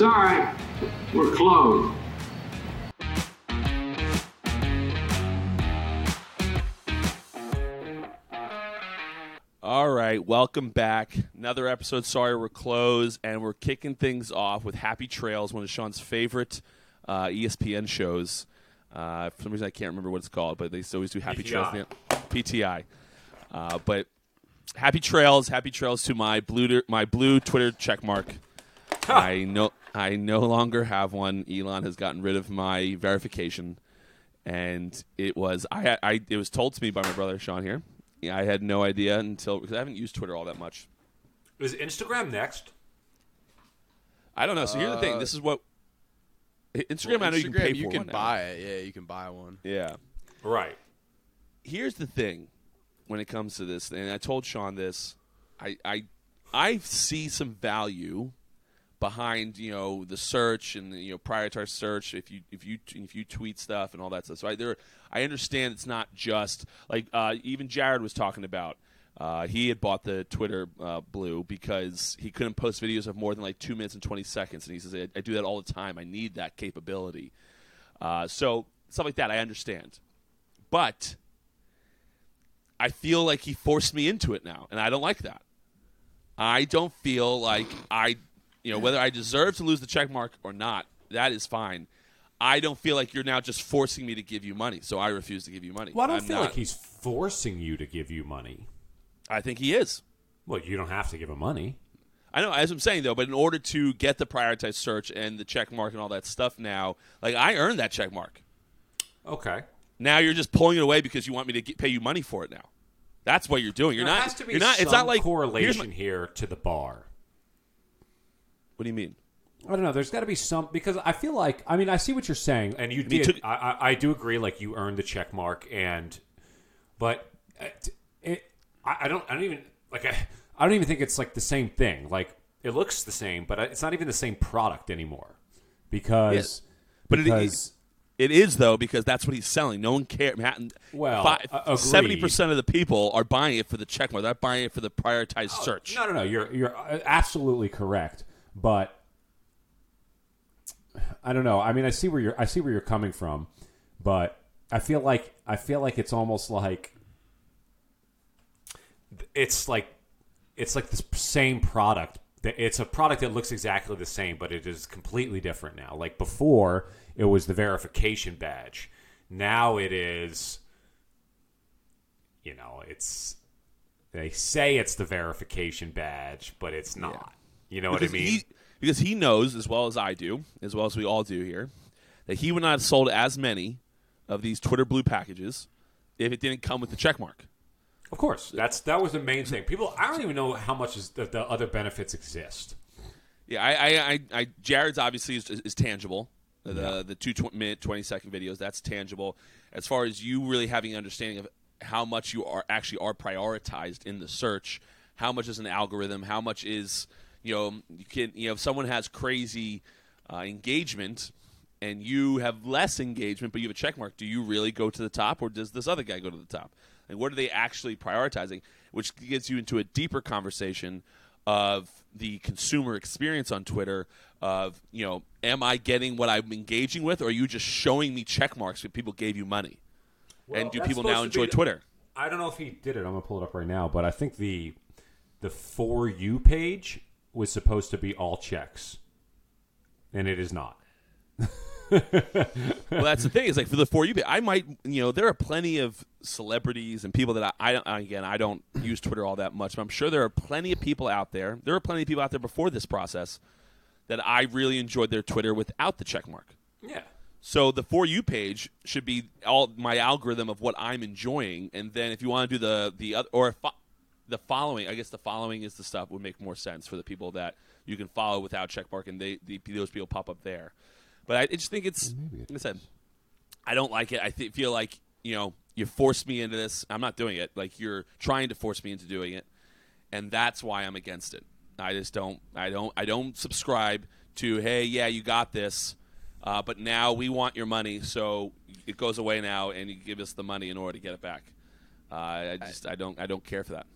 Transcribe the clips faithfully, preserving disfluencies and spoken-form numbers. Sorry, we're closed. All right, welcome back. Another episode, sorry we're closed, and we're kicking things off with Happy Trails, one of Sean's favorite uh, E S P N shows. Uh, for some reason, I can't remember what it's called, but they always do Happy Trails. P T I. Uh, but Happy Trails, Happy Trails to my blue, my blue Twitter checkmark. Huh. I no, I no longer have one. Elon has gotten rid of my verification, and it was I, I it was told to me by my brother Sean here. I had no idea until because I haven't used Twitter all that much. Is Instagram next? I don't know. So here's the thing. This is what Instagram. Well, I know Instagram, you can pay for. You can one buy now. It. Yeah, you can buy one. Yeah, right. Here's the thing. When it comes to this, and I told Sean this, I I, I see some value behind you know the search and the, you know prioritize search if you if you if you tweet stuff and all that stuff. So I there I understand it's not just like uh, even Jared was talking about. Uh, he had bought the Twitter uh, blue because he couldn't post videos of more than like two minutes and twenty seconds, and he says I, I do that all the time. I need that capability. Uh, so stuff like that I understand, but I feel like he forced me into it now, and I don't like that. I don't feel like I, you know, whether I deserve to lose the check mark or not, that is fine. I don't feel like you're now just forcing me to give you money, so I refuse to give you money. Well, I don't I'm feel not, like he's forcing you to give you money. I think he is. Well, you don't have to give him money. I know, as I'm saying, though, but in order to get the prioritized search and the check mark and all that stuff now, like, I earned that check mark. Okay. Now you're just pulling it away because you want me to get, pay you money for it now. That's what you're doing. You're there not. Has to be you're not. Some it's not like correlation my, here to the bar. What do you mean? I don't know. There's got to be some because I feel like I mean I see what you're saying, and you did. Took, I, I, I do agree. Like you earned the check mark, and but it, it, I, I don't. I don't even like. I, I don't even think it's like the same thing. Like it looks the same, but it's not even the same product anymore because. Yeah. But because, it. it It is, though, because that's what he's selling. No one cares. Well, Five, seventy percent of the people are buying it for the check mark. They're not buying it for the prioritized oh, search. No, no, no. You're you're absolutely correct. But I don't know. I mean, I see where you're. I see where you're coming from. But I feel like I feel like it's almost like it's like it's like the same product. It's a product that looks exactly the same, but it is completely different now. Like before, it was the verification badge. Now it is, you know, it's they say it's the verification badge, but it's not. Yeah. You know because what I mean? He, because he knows, as well as I do, as well as we all do here, that he would not have sold as many of these Twitter blue packages if it didn't come with the check mark. Of course, that's that was the main thing. People, I don't even know how much is the, the other benefits exist. Yeah, I, I, I, Jared's obviously is, is tangible. The yeah. the two tw- minute twenty second videos, that's tangible. As far as you really having an understanding of how much you are actually are prioritized in the search, how much is an algorithm, how much is you know you can you know if someone has crazy uh, engagement and you have less engagement, but you have a check mark, do you really go to the top or does this other guy go to the top? Like, what are they actually prioritizing? Which gets you into a deeper conversation of the consumer experience on Twitter of, you know, am I getting what I'm engaging with or are you just showing me check marks when people gave you money? Well, and do people now enjoy be, Twitter? I don't know if he did it. I'm going to pull it up right now. But I think the the For You page was supposed to be all checks. And it is not. Well, that's the thing. It's like for the For You page, I might, you know, there are plenty of celebrities and people that I, I again, I don't use Twitter all that much, but I'm sure there are plenty of people out there. There are plenty of people out there before this process that I really enjoyed their Twitter without the check mark. Yeah. So the For You page should be all my algorithm of what I'm enjoying. And then if you want to do the, the other, or fo- the following, I guess the following is the stuff that would make more sense for the people that you can follow without check mark and they, the, those people pop up there. But I just think it's, like I said, I don't like it. I th- feel like, you know, you forced me into this. I'm not doing it. Like, you're trying to force me into doing it. And that's why I'm against it. I just don't, I don't, I don't subscribe to, hey, yeah, you got this. Uh, but now we want your money. So it goes away now and you give us the money in order to get it back. Uh, I just, I, I don't, I don't care for that.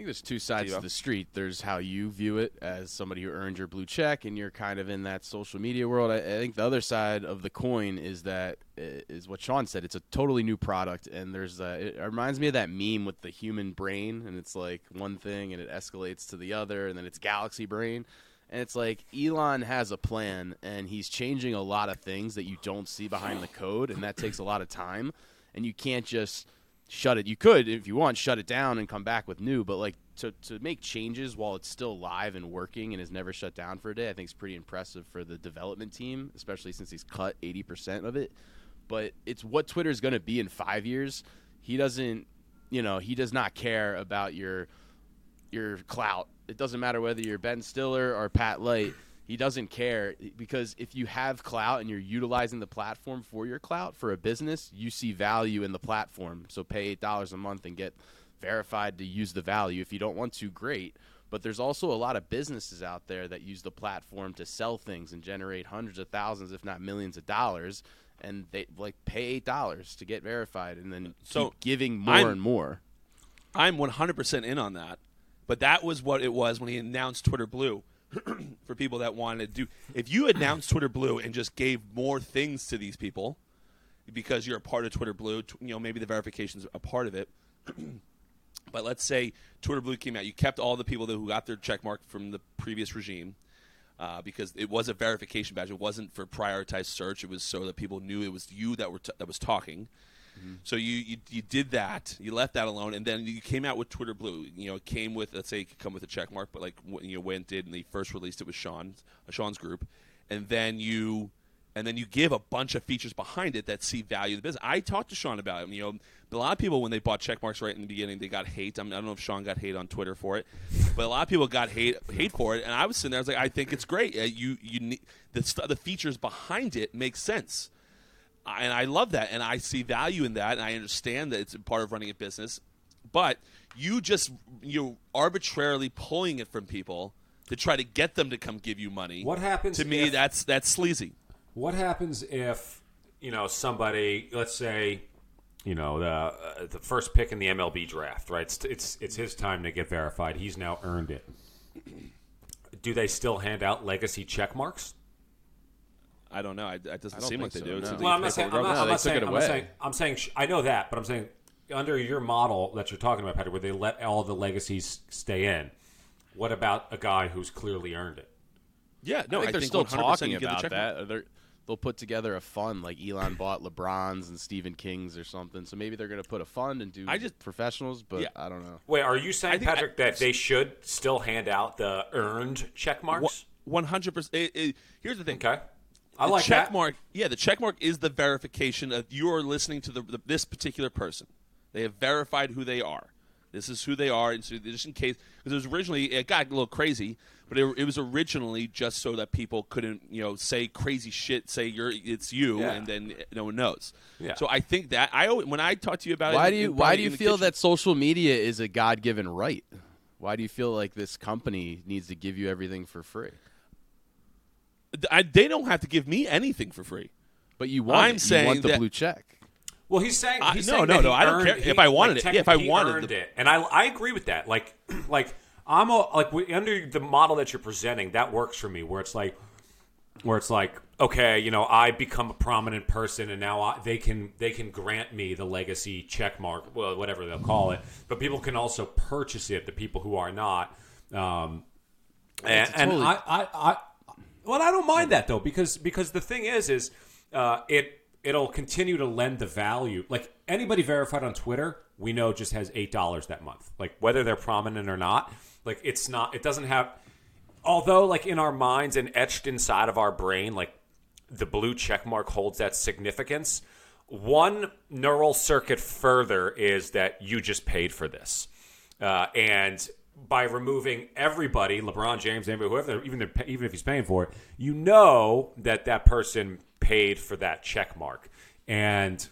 think there's two sides of the street. There's how you view it as somebody who earned your blue check and you're kind of in that social media world. I, I think the other side of the coin is that is what Sean said. It's a totally new product, and there's a, it reminds me of that meme with the human brain, and it's like one thing and it escalates to the other, and then it's galaxy brain. And it's like Elon has a plan, and he's changing a lot of things that you don't see behind the code, and that takes a lot of time, and you can't just shut it. You could, if you want, shut it down and come back with new, but like to, to make changes while it's still live and working and is never shut down for a day, I think is pretty impressive for the development team, especially since he's cut eighty percent of it. But it's what Twitter is going to be in five years. He doesn't, you know, he does not care about your your clout. It doesn't matter whether you're Ben Stiller or Pat Light. He doesn't care, because if you have clout and you're utilizing the platform for your clout for a business, you see value in the platform. So pay eight dollars a month and get verified to use the value. If you don't want to, great. But there's also a lot of businesses out there that use the platform to sell things and generate hundreds of thousands, if not millions of dollars. And they like pay eight dollars to get verified and then so keep giving more I'm, and more. I'm one hundred percent in on that. But that was what it was when he announced Twitter Blue for people that wanted to do. If you announced Twitter Blue and just gave more things to these people because you're a part of Twitter Blue, you know, maybe the verification's a part of it. But let's say Twitter Blue came out. You kept all the people that, who got their check mark from the previous regime uh, because it was a verification badge. It wasn't for prioritized search. It was so that people knew it was you that were t- that was talking. Mm-hmm. So you, you you did that, you left that alone, and then you came out with Twitter Blue. You know, it came with, let's say it could come with a check mark, but like you know, went did and they first released it with Sean's uh, Sean's group, and then you and then you give a bunch of features behind it that see value to the business. I talked to Sean about it. You know, a lot of people when they bought check marks right in the beginning, they got hate. I mean, I don't know if Sean got hate on Twitter for it, but a lot of people got hate hate for it. And I was sitting there, I was like, I think it's great. Uh, you you need, the the features behind it make sense. And I love that, and I see value in that, and I understand that it's part of running a business. But you just you arbitrarily pulling it from people to try to get them to come give you money. What happens to me? If, that's that's sleazy. What happens if you know somebody? Let's say you know the uh, the first pick in the M L B draft, right? It's, it's it's his time to get verified. He's now earned it. Do they still hand out legacy check marks? I don't know. It doesn't I seem like they so, do. No. Well, I'm not saying I'm not saying I'm saying sh- I know that, but I'm saying under your model that you're talking about, Patrick, where they let all the legacies stay in. What about a guy who's clearly earned it? Yeah, no, I think I they're think still talking about the that. They're, they'll put together a fund like Elon bought LeBron's and Stephen King's or something. So maybe they're going to put a fund and do I just, professionals, but yeah. I don't know. Wait, are you saying, Patrick, I, that they should still hand out the earned check marks? one hundred percent. It, it, here's the thing. Okay. I the like check that. Mark, yeah, the check mark is the verification of you are listening to the, the, this particular person. They have verified who they are. This is who they are, and so just in case, because it was originally it got a little crazy, but it, it was originally just so that people couldn't, you know, say crazy shit, say you're it's you, yeah. and then no one knows. Yeah. So I think that I when I talk to you about why it, do you why do you feel kitchen, that social media is a God-given right? Why do you feel like this company needs to give you everything for free? I, they don't have to give me anything for free, but you want. I'm it. saying you want the that, blue check. Well, he's saying he's I, no, saying no, no. I don't care he, if I wanted like, it. Yeah, if I wanted the, it, and I, I agree with that. Like, like I'm a, like under the model that you're presenting, that works for me. Where it's like, where it's like, okay, you know, I become a prominent person, and now I, they can they can grant me the legacy check mark, well, whatever they'll call it. But people can also purchase it. The people who are not, um, and, totally- and I, I. I Well, I don't mind that, though, because because the thing is, is uh, it, it'll continue to lend the value. Like, anybody verified on Twitter, we know just has eight dollars that month. Like, whether they're prominent or not, like, it's not, it doesn't have, although, like, in our minds and etched inside of our brain, like, the blue check mark holds that significance. One neural circuit further is that you just paid for this. Uh, and... by removing everybody, LeBron James, anybody, whoever, even even if he's paying for it, you know that that person paid for that check mark, and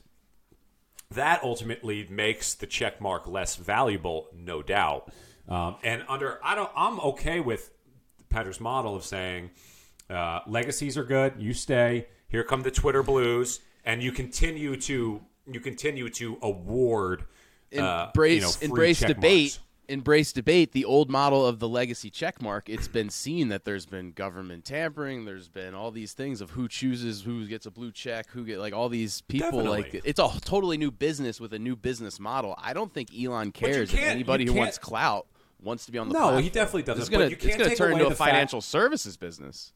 that ultimately makes the check mark less valuable, no doubt. Um, and under, I don't, I'm okay with Patrick's model of saying uh, legacies are good. You stay. Here come the Twitter Blues, and you continue to you continue to award, embrace uh, you know, free embrace check debate. Marks. embrace debate, the old model of the legacy checkmark, it's been seen that there's been government tampering, there's been all these things of who chooses, who gets a blue check, who get like all these people. Definitely. Like it's a totally new business with a new business model. I don't think Elon cares if anybody who wants clout wants to be on the no, platform. No, he definitely doesn't. It's going to turn into a financial fact- services business.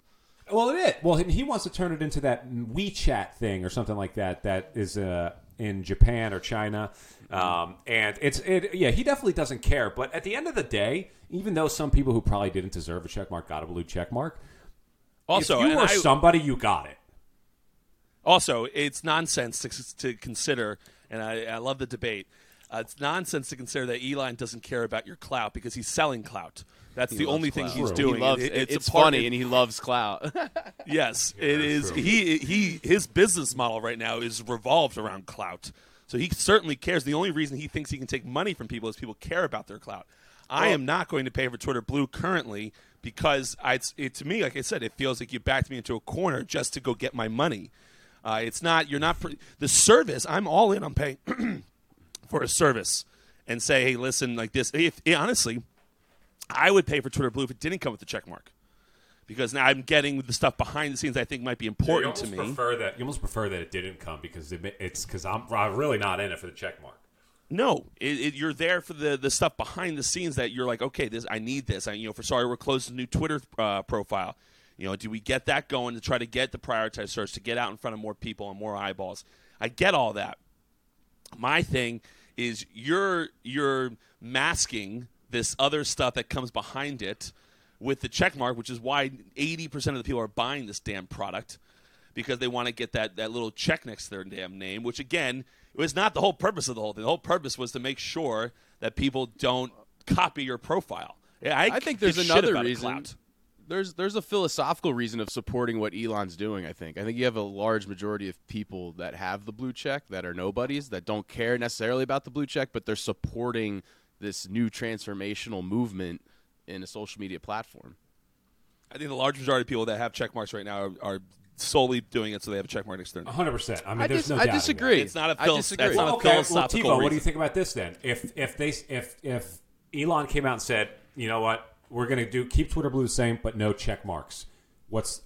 Well, it is. Well, he wants to turn it into that WeChat thing or something like that that is uh, in Japan or China. Um, and it's it, yeah, he definitely doesn't care. But at the end of the day, even though some people who probably didn't deserve a check mark got a blue check mark, also, if you were I, somebody, you got it. Also, it's nonsense to, to consider, and I, I love the debate, uh, it's nonsense to consider that Elon doesn't care about your clout because he's selling clout. That's he the only clout. Thing he's doing. He loves, it, it's it's funny, in, and he loves clout. Yes, yeah, it is. True. He he his business model right now is revolved around clout. So he certainly cares. The only reason he thinks he can take money from people is people care about their clout. Well, I am not going to pay for Twitter Blue currently because I, it, to me, like I said, it feels like you backed me into a corner just to go get my money. Uh, it's not you're not the service. I'm all in on paying for a service and say, hey, listen, like this. If, if honestly. I would pay for Twitter Blue if it didn't come with the check mark, because now I'm getting the stuff behind the scenes I think might be important yeah, to me. Prefer that, you almost prefer that it didn't come because it, it's because I'm, I'm really not in it for the check mark. No, it, it, you're there for the, the stuff behind the scenes that you're like, okay, this I need this. I, you know, for sorry, we're closing a new Twitter uh, profile. You know, do we get that going to try to get the prioritized search to get out in front of more people and more eyeballs? I get all that. My thing is you're you're masking this other stuff that comes behind it with the check mark, which is why eighty percent of the people are buying this damn product because they want to get that, that little check next to their damn name, which, again, was not the whole purpose of the whole thing. The whole purpose was to make sure that people don't copy your profile. Yeah, I, I think there's another reason. There's there's a philosophical reason of supporting what Elon's doing, I think. I think you have a large majority of people that have the blue check that are nobodies, that don't care necessarily about the blue check, but they're supporting this new transformational movement in a social media platform. I think the large majority of people that have check marks right now are, are solely doing it so they have a check mark next to their name. one hundred percent. I mean, I there's dis- no I doubt. Disagree. It's not a, phil- I disagree. That's not well, a okay. philosophical well, Tivo, reason. What do you think about this then? If if they if if Elon came out and said, you know what, we're going to do keep Twitter Blue the same, but no check marks. What's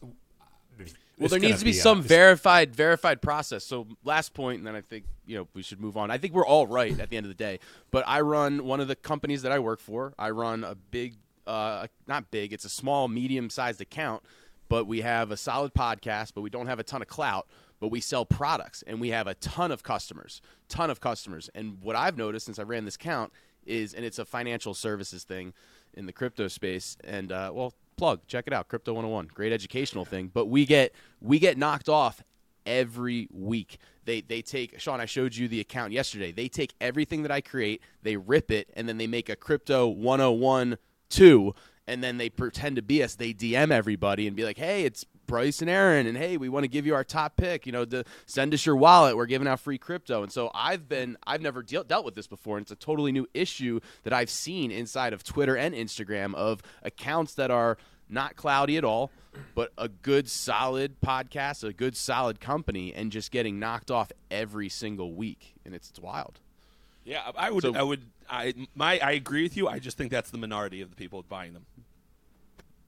well, there needs to be, be some a, verified verified process. So last point, and then I think you know we should move on. I think we're all right at the end of the day. But I run one of the companies that I work for. I run a big, uh, not big, it's a small, medium-sized account. But we have a solid podcast, but we don't have a ton of clout. But we sell products, and we have a ton of customers, ton of customers. And what I've noticed since I ran this account is, and it's a financial services thing in the crypto space, and, uh, well, plug, check it out, Crypto one oh one, great educational thing. But we get we get knocked off every week. They they take, Sean, I showed you the account yesterday. They take everything that I create, they rip it, and then they make a Crypto one oh one two, and then they pretend to be us. They D M everybody and be like, hey, it's Bryce and Aaron, and hey, we want to give you our top pick. You know, to send us your wallet. We're giving out free crypto. And so I've been, I've never de- dealt with this before, and it's a totally new issue that I've seen inside of Twitter and Instagram of accounts that are not cloudy at all, but a good solid podcast, a good solid company, and just getting knocked off every single week, and it's, it's wild. Yeah, I would, so, I would, I my, I agree with you. I just think that's the minority of the people buying them.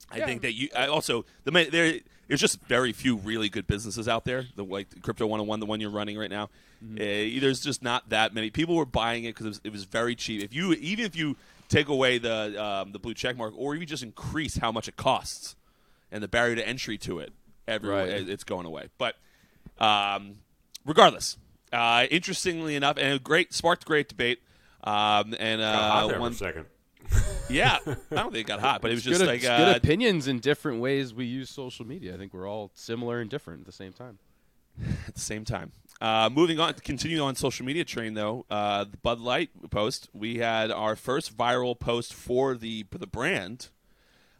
I yeah. think that you I also the there there's just very few really good businesses out there. The like Crypto one oh one, the one you're running right now, mm-hmm. uh, there's just not that many people were buying it because it was, it was very cheap. If you even if you take away the um, the blue check mark, or you just increase how much it costs and the barrier to entry to it, everyone right. it's going away. But um, regardless, uh, interestingly enough, and a great sparked great debate. Um, and uh, there one for a second. Yeah, I don't think it got hot, but it was just good, like uh, good opinions in different ways we use social media. I think we're all similar and different at the same time. At the same time. Uh, moving on, continuing on social media train, though, uh, the Bud Light post, we had our first viral post for the for the brand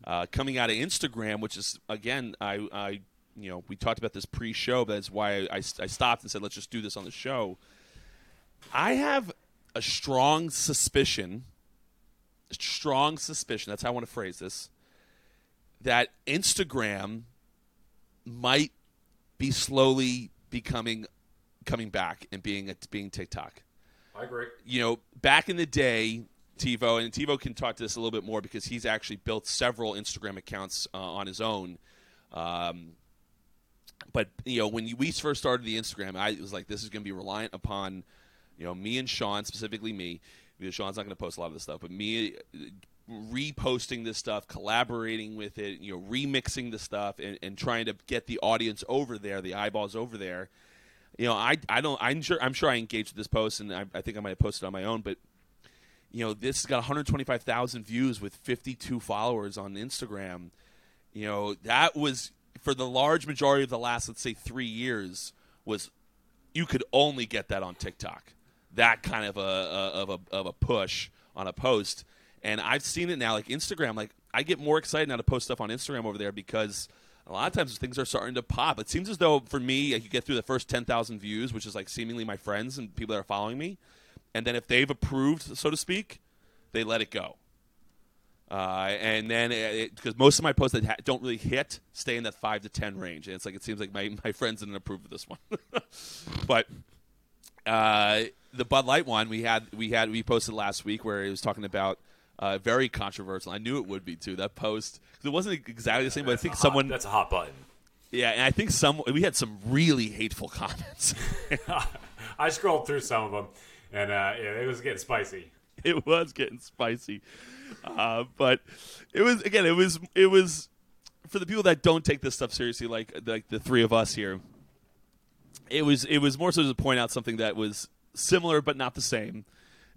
uh, coming out of Instagram, which is, again, I, I you know, we talked about this pre-show, but that's why I, I stopped and said, let's just do this on the show. I have a strong suspicion Strong suspicion, that's how I want to phrase this, that Instagram might be slowly becoming coming back and being being TikTok. I agree. You know, back in the day, TiVo, and TiVo can talk to this a little bit more because he's actually built several Instagram accounts uh, on his own. Um, but, you know, when we first started the Instagram, I was like, this is going to be reliant upon, you know, me and Sean, specifically me, because Sean's not going to post a lot of this stuff, but me reposting this stuff, collaborating with it, you know, remixing the stuff and, and trying to get the audience over there, the eyeballs over there. You know, I I don't I'm sure I'm sure I engaged with this post, and I, I think I might have posted on my own, but you know, this has got one hundred twenty-five thousand views with fifty-two followers on Instagram. You know, that was for the large majority of the last, let's say, three years was you could only get that on TikTok. That kind of a, a of a of a push on a post, and I've seen it now. Like Instagram, like I get more excited now to post stuff on Instagram over there because a lot of times things are starting to pop. It seems as though, for me, I could get through the first ten thousand views, which is like seemingly my friends and people that are following me. And then if they've approved, so to speak, they let it go. Uh, and then because most of my posts that ha- don't really hit stay in that five to ten range. And it's like it seems like my, my friends didn't approve of this one. But uh, the Bud Light one we had we had we posted last week where it was talking about Uh, very controversial. I knew it would be too. That post, it wasn't exactly the same, but I think hot, someone that's a hot button. Yeah, and I think some we had some really hateful comments. I scrolled through some of them, and uh, yeah, it was getting spicy. It was getting spicy, uh, but it was again, it was it was for the people that don't take this stuff seriously, like like the three of us here. It was it was more so to point out something that was similar but not the same.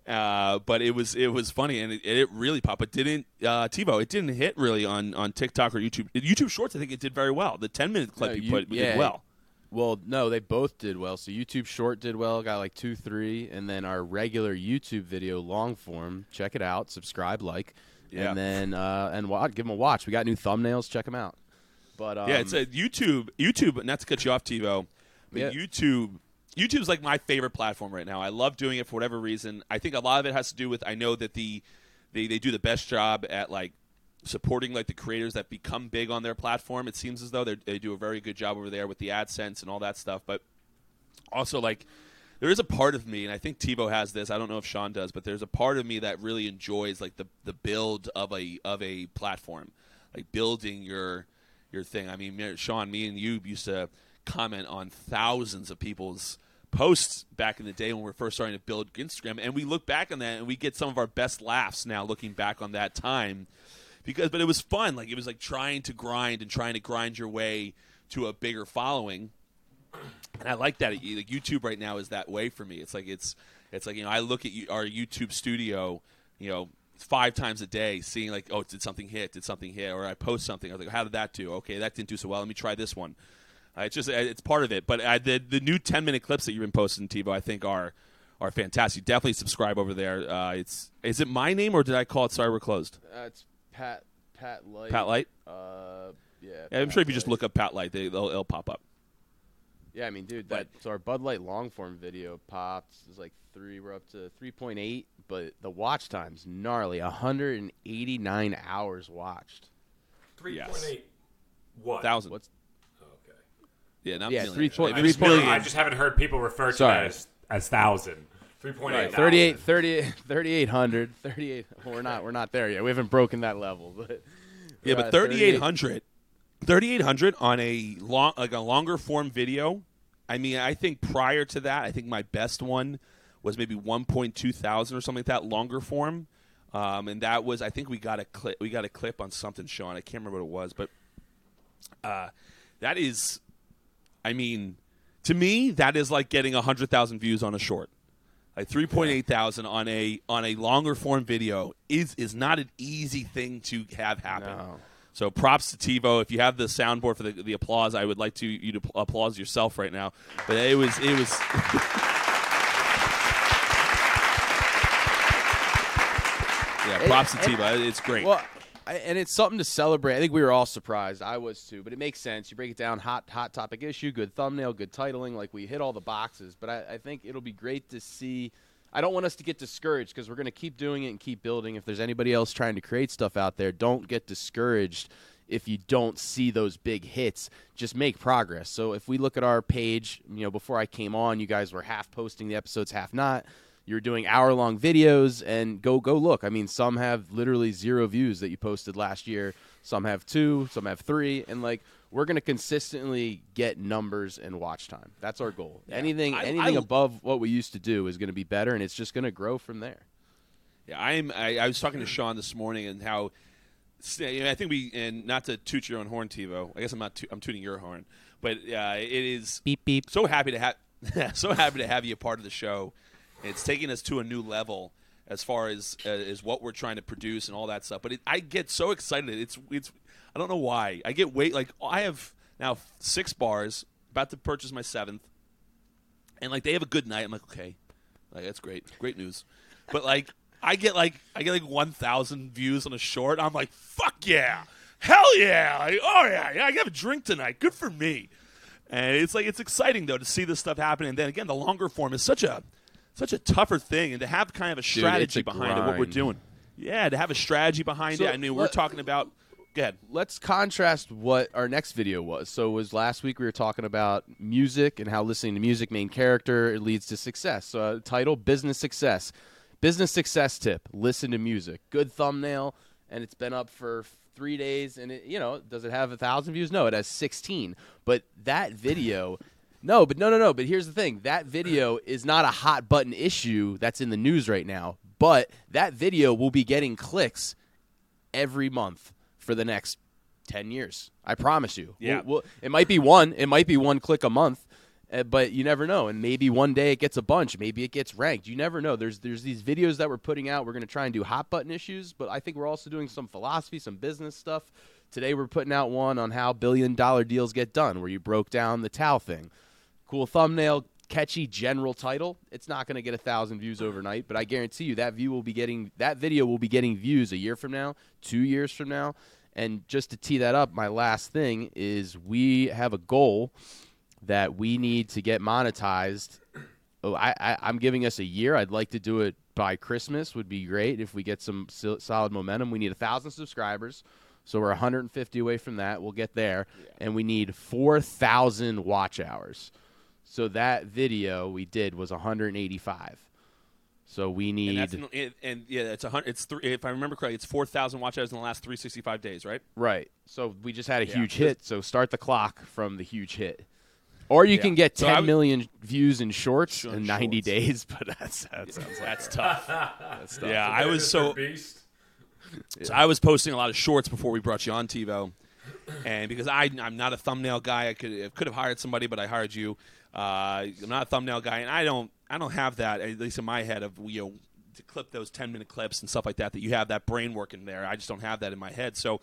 Uh, but it was it was funny, and it, it really popped. It didn't uh, TiVo. It didn't hit really on, on TikTok or YouTube. YouTube Shorts, I think it did very well. The ten minute clip no, you, you put yeah, did well. Well, no, they both did well. So YouTube Short did well, got like two, three, and then our regular YouTube video long form. Check it out, subscribe, like, yeah. and then uh, and watch, give them a watch. We got new thumbnails. Check them out. But um, yeah, it's a YouTube. YouTube, not to cut you off, TiVo. But yeah. YouTube. YouTube's like my favorite platform right now. I love doing it for whatever reason. I think a lot of it has to do with I know that the they, they do the best job at like supporting like the creators that become big on their platform. It seems as though they do a very good job over there with the AdSense and all that stuff. But also like there is a part of me, and I think TiVo has this. I don't know if Sean does, but there's a part of me that really enjoys like the the build of a of a platform, like building your your thing. I mean, Sean, me and you used to comment on thousands of people's posts back in the day when we were first starting to build Instagram, and we look back on that and we get some of our best laughs now looking back on that time because but it was fun. Like it was like trying to grind and trying to grind your way to a bigger following, and I like that. Like YouTube right now is that way for me. It's like it's it's like, you know, I look at our YouTube studio, you know, five times a day, seeing like, oh, did something hit did something hit or I post something, I was like, how did that do? Okay, that didn't do so well, let me try this one. Uh, it's just it's part of it, but I, the the new ten minute clips that you've been posting, TiVo, I think are are fantastic. Definitely subscribe over there. Uh, it's is it my name or did I call it? Sorry, we're closed. Uh, it's Pat Pat Light. Pat Light. Uh, yeah. yeah Pat I'm sure Light. If you just look up Pat Light, they, they'll it'll pop up. Yeah, I mean, dude, that so our Bud Light long form video popped. It's like three. We're up to three point eight, but the watch time's gnarly. one hundred eighty-nine hours watched. three point eight. Yes. What? Thousand. What's Yeah, not yeah, three point three billion. I just haven't heard people refer to Sorry. that as, as thousand. Three point right. eight. Thirty-eight, thirty-eight, thirty-eight hundred, thirty-eight. Well, we're not, we're not there yet. We haven't broken that level, but yeah, but thirty-eight hundred, thirty-eight hundred on a long, like a longer form video. I mean, I think prior to that, I think my best one was maybe one point two thousand or something like that, longer form, um, and that was I think we got a clip, we got a clip on something, Sean. I can't remember what it was, but uh, that is. I mean, to me, that is like getting a hundred thousand views on a short, like three point eight thousand on a on a longer form video is is not an easy thing to have happen. No. So props to TiVo. If you have the soundboard for the, the applause, I would like to you to applause yourself right now. But it was it was. yeah, props it, to TiVo. It, it's great. Well, and it's something to celebrate. I think we were all surprised. I was too, but it makes sense. You break it down, hot hot topic issue, good thumbnail, good titling. Like we hit all the boxes, but I, I think it'll be great to see. I don't want us to get discouraged because we're going to keep doing it and keep building. If there's anybody else trying to create stuff out there, don't get discouraged if you don't see those big hits. Just make progress. So if we look at our page, you know, before I came on, you guys were half posting the episodes, half not. you're doing hour-long videos, and go go look. I mean, some have literally zero views that you posted last year. Some have two, some have three, and like we're going to consistently get numbers and watch time. That's our goal. Yeah. Anything I, anything I, above what we used to do is going to be better, and it's just going to grow from there. Yeah, I'm. I, I was talking to Sean this morning and how I think we and not to toot your own horn, TiVo. I guess I'm not. To, I'm tooting your horn, but uh, it is beep beep. So happy to have so happy to have you a part of the show. It's taking us to a new level as far as uh, is what we're trying to produce and all that stuff. But it, I get so excited. It's it's I don't know why. I get weight like I have now six bars, about to purchase my seventh, and like they have a good night. I'm like, okay, like that's great, great news. But like I get like I get like one thousand views on a short. I'm like, fuck yeah, hell yeah, like, oh yeah, yeah, I have a drink tonight. Good for me. And it's like it's exciting though to see this stuff happen. And then again, the longer form is such a Such a tougher thing, and to have kind of a strategy Dude, behind grind. it, what we're doing. Yeah, to have a strategy behind so it. I mean, we're let, talking about – go ahead. Let's contrast what our next video was. So it was last week we were talking about music and how listening to music, main character, it leads to success. So uh, title, Business Success. Business Success Tip, listen to music. Good thumbnail, and it's been up for – three days, and, it, you know, does it have one thousand views? No, it has sixteen. But that video – No, but no, no, no. But here's the thing. That video is not a hot button issue that's in the news right now, but that video will be getting clicks every month for the next ten years. I promise you. Yeah. We'll, we'll, it might be one. It might be one click a month, uh, but you never know. And maybe one day it gets a bunch. Maybe it gets ranked. You never know. There's there's these videos that we're putting out. We're going to try and do hot button issues, but I think we're also doing some philosophy, some business stuff. Today we're putting out one on how billion-dollar deals get done, where you broke down the Tao thing. Cool thumbnail, catchy general title. It's not going to get a thousand views overnight, but I guarantee you that view will be getting that video will be getting views a year from now, two years from now. And just to tee that up, my last thing is we have a goal that we need to get monetized. Oh, I, I, I'm giving us a year. I'd like to do it by Christmas. Would be great if we get some so, solid momentum. We need a thousand subscribers. So we're one hundred fifty away from that. We'll get there, yeah. And we need four thousand watch hours. So that video we did was one hundred eighty-five. So we need, and, that's an, it, and yeah, it's a It's three, if I remember correctly, it's four thousand watch hours in the last three hundred sixty-five days, right? Right. So we just had a yeah. huge hit. So start the clock from the huge hit, or you yeah. can get ten so I, million views in shorts sure, in ninety shorts. days. But that's that sounds like that's, tough. that's tough. Yeah, so I was so. Beast. So I was posting a lot of shorts before we brought you on, TiVo, and because I, I'm not a thumbnail guy, I could I could have hired somebody, but I hired you. Uh, I'm not a thumbnail guy, and I don't I don't have that, at least in my head, of you know, to clip those ten minute clips and stuff like that. That you have that brain working there. I just don't have that in my head, so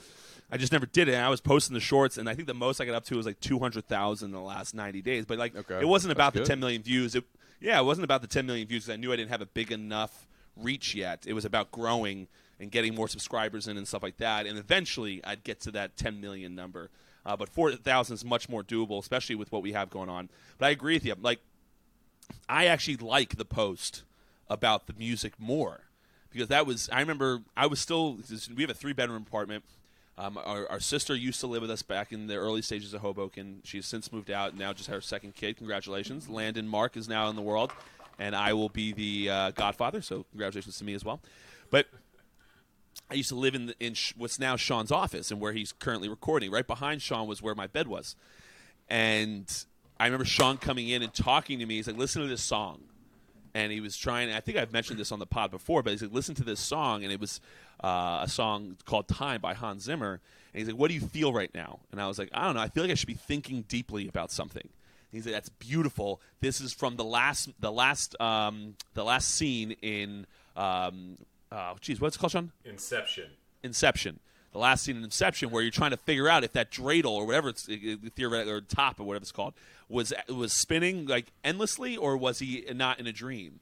I just never did it. And I was posting the shorts, and I think the most I got up to was like two hundred thousand in the last ninety days. But like, okay. it wasn't about That's the good. ten million views. It, yeah, it wasn't about the ten million views because I knew I didn't have a big enough reach yet. It was about growing and getting more subscribers in and stuff like that, and eventually I'd get to that ten million number. Uh, but four thousand is much more doable, especially with what we have going on. But I agree with you. Like, I actually like the post about the music more because that was – I remember I was still – we have a three-bedroom apartment. Um, our, our sister used to live with us back in the early stages of Hoboken. She's since moved out and now just had her second kid. Congratulations. Landon Mark is now in the world, and I will be the uh, godfather, so congratulations to me as well. But – I used to live in, the, in sh- what's now Sean's office and where he's currently recording. Right behind Sean was where my bed was. And I remember Sean coming in and talking to me. He's like, listen to this song. And he was trying – I think I've mentioned this on the pod before, but he's like, listen to this song. And it was uh, a song called Time by Hans Zimmer. And he's like, what do you feel right now? And I was like, I don't know. I feel like I should be thinking deeply about something. And he's like, that's beautiful. This is from the last the last, um, the last scene in um, – Oh, geez, what's it called, Sean? Inception. Inception. The last scene in Inception where you're trying to figure out if that dreidel or whatever it's theoretically or top or whatever it's called was was spinning like endlessly or was he not in a dream?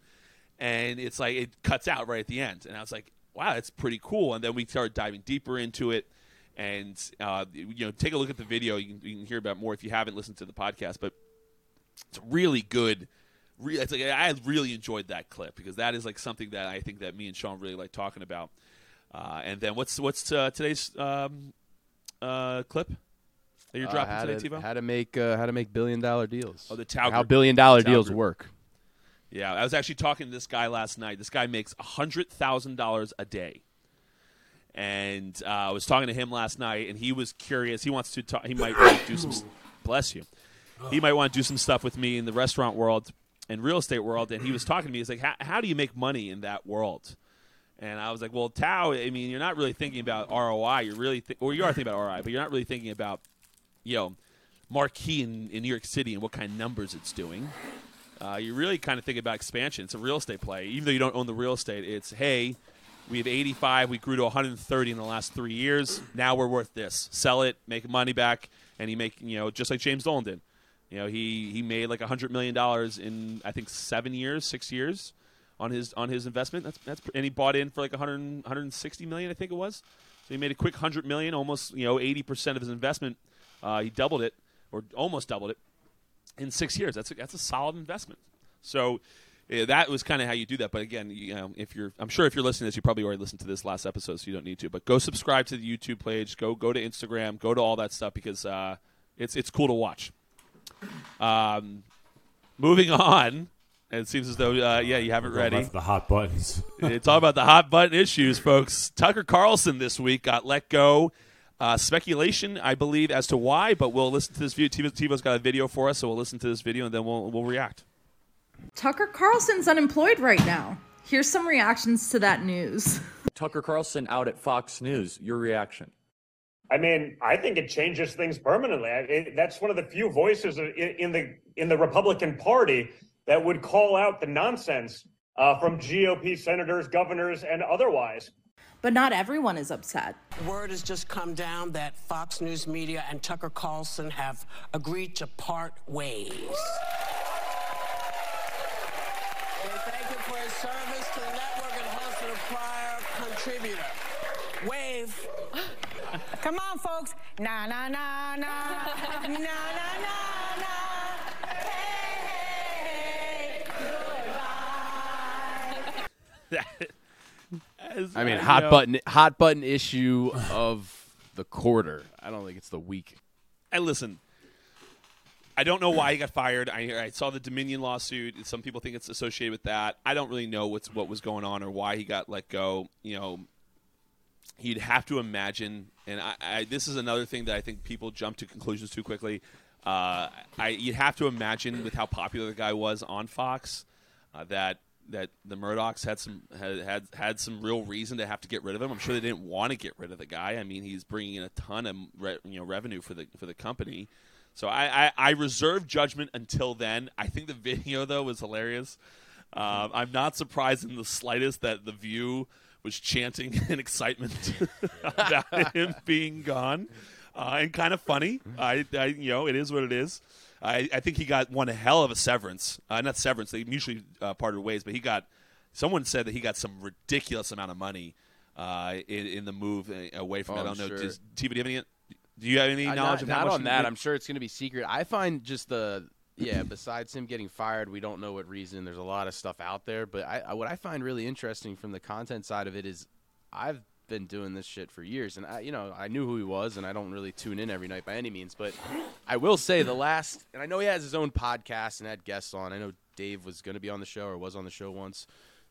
And it's like it cuts out right at the end. And I was like, wow, that's pretty cool. And then we started diving deeper into it. And, uh, you know, take a look at the video. You can, you can hear about more if you haven't listened to the podcast. But it's really good. Really, it's like, I really enjoyed that clip because that is like something that I think that me and Sean really like talking about. Uh, and then what's what's uh, today's um, uh, clip that you're dropping uh, today, to, TiVo? How to make uh, how to make billion dollar deals. Oh, the Tao How billion dollar deals work. Yeah, I was actually talking to this guy last night. This guy makes one hundred thousand dollars a day. And uh, I was talking to him last night, and he was curious. He wants to talk. He might want to do some st- – bless you. He might want to do some stuff with me in the restaurant world and real estate world. And he was talking to me. He's like, how do you make money in that world? And I was like, well, Tao, I mean, you're not really thinking about R O I. You're really th- – or you are thinking about R O I, but you're not really thinking about, you know, marquee in, in New York City and what kind of numbers it's doing. Uh, you really kind of think about expansion. It's a real estate play. Even though you don't own the real estate, it's, hey, we have eighty-five. We grew to one hundred thirty in the last three years. Now we're worth this. Sell it, make money back, and he make, you know, just like James Dolan did. You know, he, he made like one hundred million dollars in, I think, seven years, six years on his on his investment. That's that's And he bought in for like one hundred, one hundred sixty million dollars, I think it was. So he made a quick one hundred million dollars, almost, you know, eighty percent of his investment. Uh, he doubled it or almost doubled it. In six years, that's a, that's a solid investment. So uh, that was kind of how you do that. But again, you know, if you're, I'm sure if you're listening to this, you probably already listened to this last episode, so you don't need to. But go subscribe to the YouTube page. Go go to Instagram. Go to all that stuff because uh, it's it's cool to watch. Um, moving on, it seems as though uh, yeah, you have it ready. It's the hot buttons. It's all about the hot button issues, folks. Tucker Carlson this week got let go. Uh, speculation, I believe, as to why, but we'll listen to this video. Tivo, Tivo's got a video for us, so we'll listen to this video, and then we'll we'll react. Tucker Carlson's unemployed right now. Here's some reactions to that news. Tucker Carlson out at Fox News. Your reaction? I mean, I think it changes things permanently. I, it, that's one of the few voices in, in the in the Republican Party that would call out the nonsense uh, from G O P senators, governors, and otherwise. But not everyone is upset. Word has just come down that Fox News Media and Tucker Carlson have agreed to part ways. They thank you for his service to the network and hosted a prior contributor. Wave. Come on, folks. Na, na, na, na. Na, na, na, na. Hey, hey, hey. Goodbye. As I mean, I hot know. button, hot button issue of the quarter. I don't think it's the week. And listen, I don't know why he got fired. I, I saw the Dominion lawsuit. Some people think it's associated with that. I don't really know what's what was going on or why he got let go. You know, you'd have to imagine. And I, I, this is another thing that I think people jump to conclusions too quickly. Uh, I, you'd have to imagine with how popular the guy was on Fox uh, that. that the Murdochs had some had, had had some real reason to have to get rid of him. I'm sure they didn't want to get rid of the guy. I mean, he's bringing in a ton of re, you know revenue for the for the company. So I, I, I reserve judgment until then. I think the video though was hilarious. Uh, I'm not surprised in the slightest that The View was chanting in excitement about him being gone, uh, and kind of funny. I, I you know it is what it is. I, I think he got one hell of a severance. Uh, not severance. They mutually uh, parted ways, but he got – someone said that he got some ridiculous amount of money uh, in, in the move away from oh, that. I don't I'm know. Sure. T, do you have any, do you have any uh, knowledge not, of how Not on that. Did? I'm sure it's going to be secret. I find just the – yeah, besides him getting fired, we don't know what reason. There's a lot of stuff out there. But I, I, what I find really interesting from the content side of it is I've – been doing this shit for years, and I, you know, I knew who he was, and I don't really tune in every night by any means, but I will say the last, and I know he has his own podcast and had guests on. I know Dave was going to be on the show or was on the show once,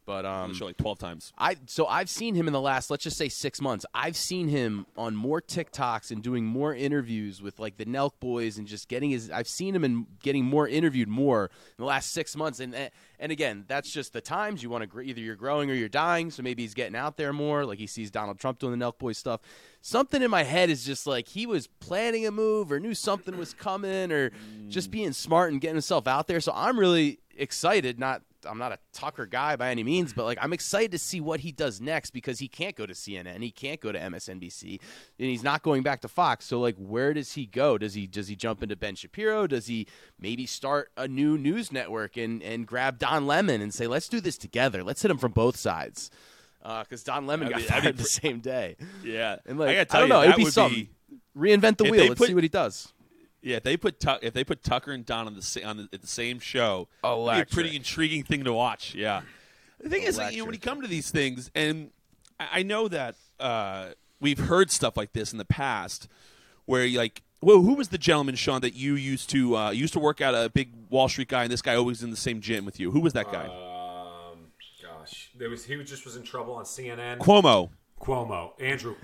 but um, on the show like twelve times. I so I've seen him in the last, let's just say six months. I've seen him on more TikToks and doing more interviews with like the Nelk Boys and just getting his. I've seen him and getting more interviewed more in the last six months, and. and And again, that's just the times you want to gr- either you're growing or you're dying. So maybe he's getting out there more. Like he sees Donald Trump doing the Nelk Boys stuff. Something in my head is just like he was planning a move or knew something was coming or just being smart and getting himself out there. So I'm really excited. Not I'm not a Tucker guy by any means, but like I'm excited to see what he does next because he can't go to C N N, he can't go to M S N B C, and he's not going back to Fox. So like, where does he go? Does he does he jump into Ben Shapiro? Does he maybe start a new news network and and grab Don Lemon and say, let's do this together. Let's hit him from both sides, because uh, Don Lemon that'd got be, fired be, the same day. Yeah, and like I, gotta tell I don't you, know. It'd be something. Be, reinvent the wheel. Let's put, see what he does. Yeah, if they put Tuck, if they put Tucker and Don on the on the, at the same show, Electric. It'd be a pretty intriguing thing to watch. Yeah, the thing Electric. is, you know, when you come to these things, and I know that uh, we've heard stuff like this in the past, where like Well, who was the gentleman, Sean, that you used to uh, used to work out, a big Wall Street guy, and this guy always in the same gym with you? Who was that guy? Um, gosh, there was he just was in trouble on C N N. Cuomo. Cuomo. Andrew.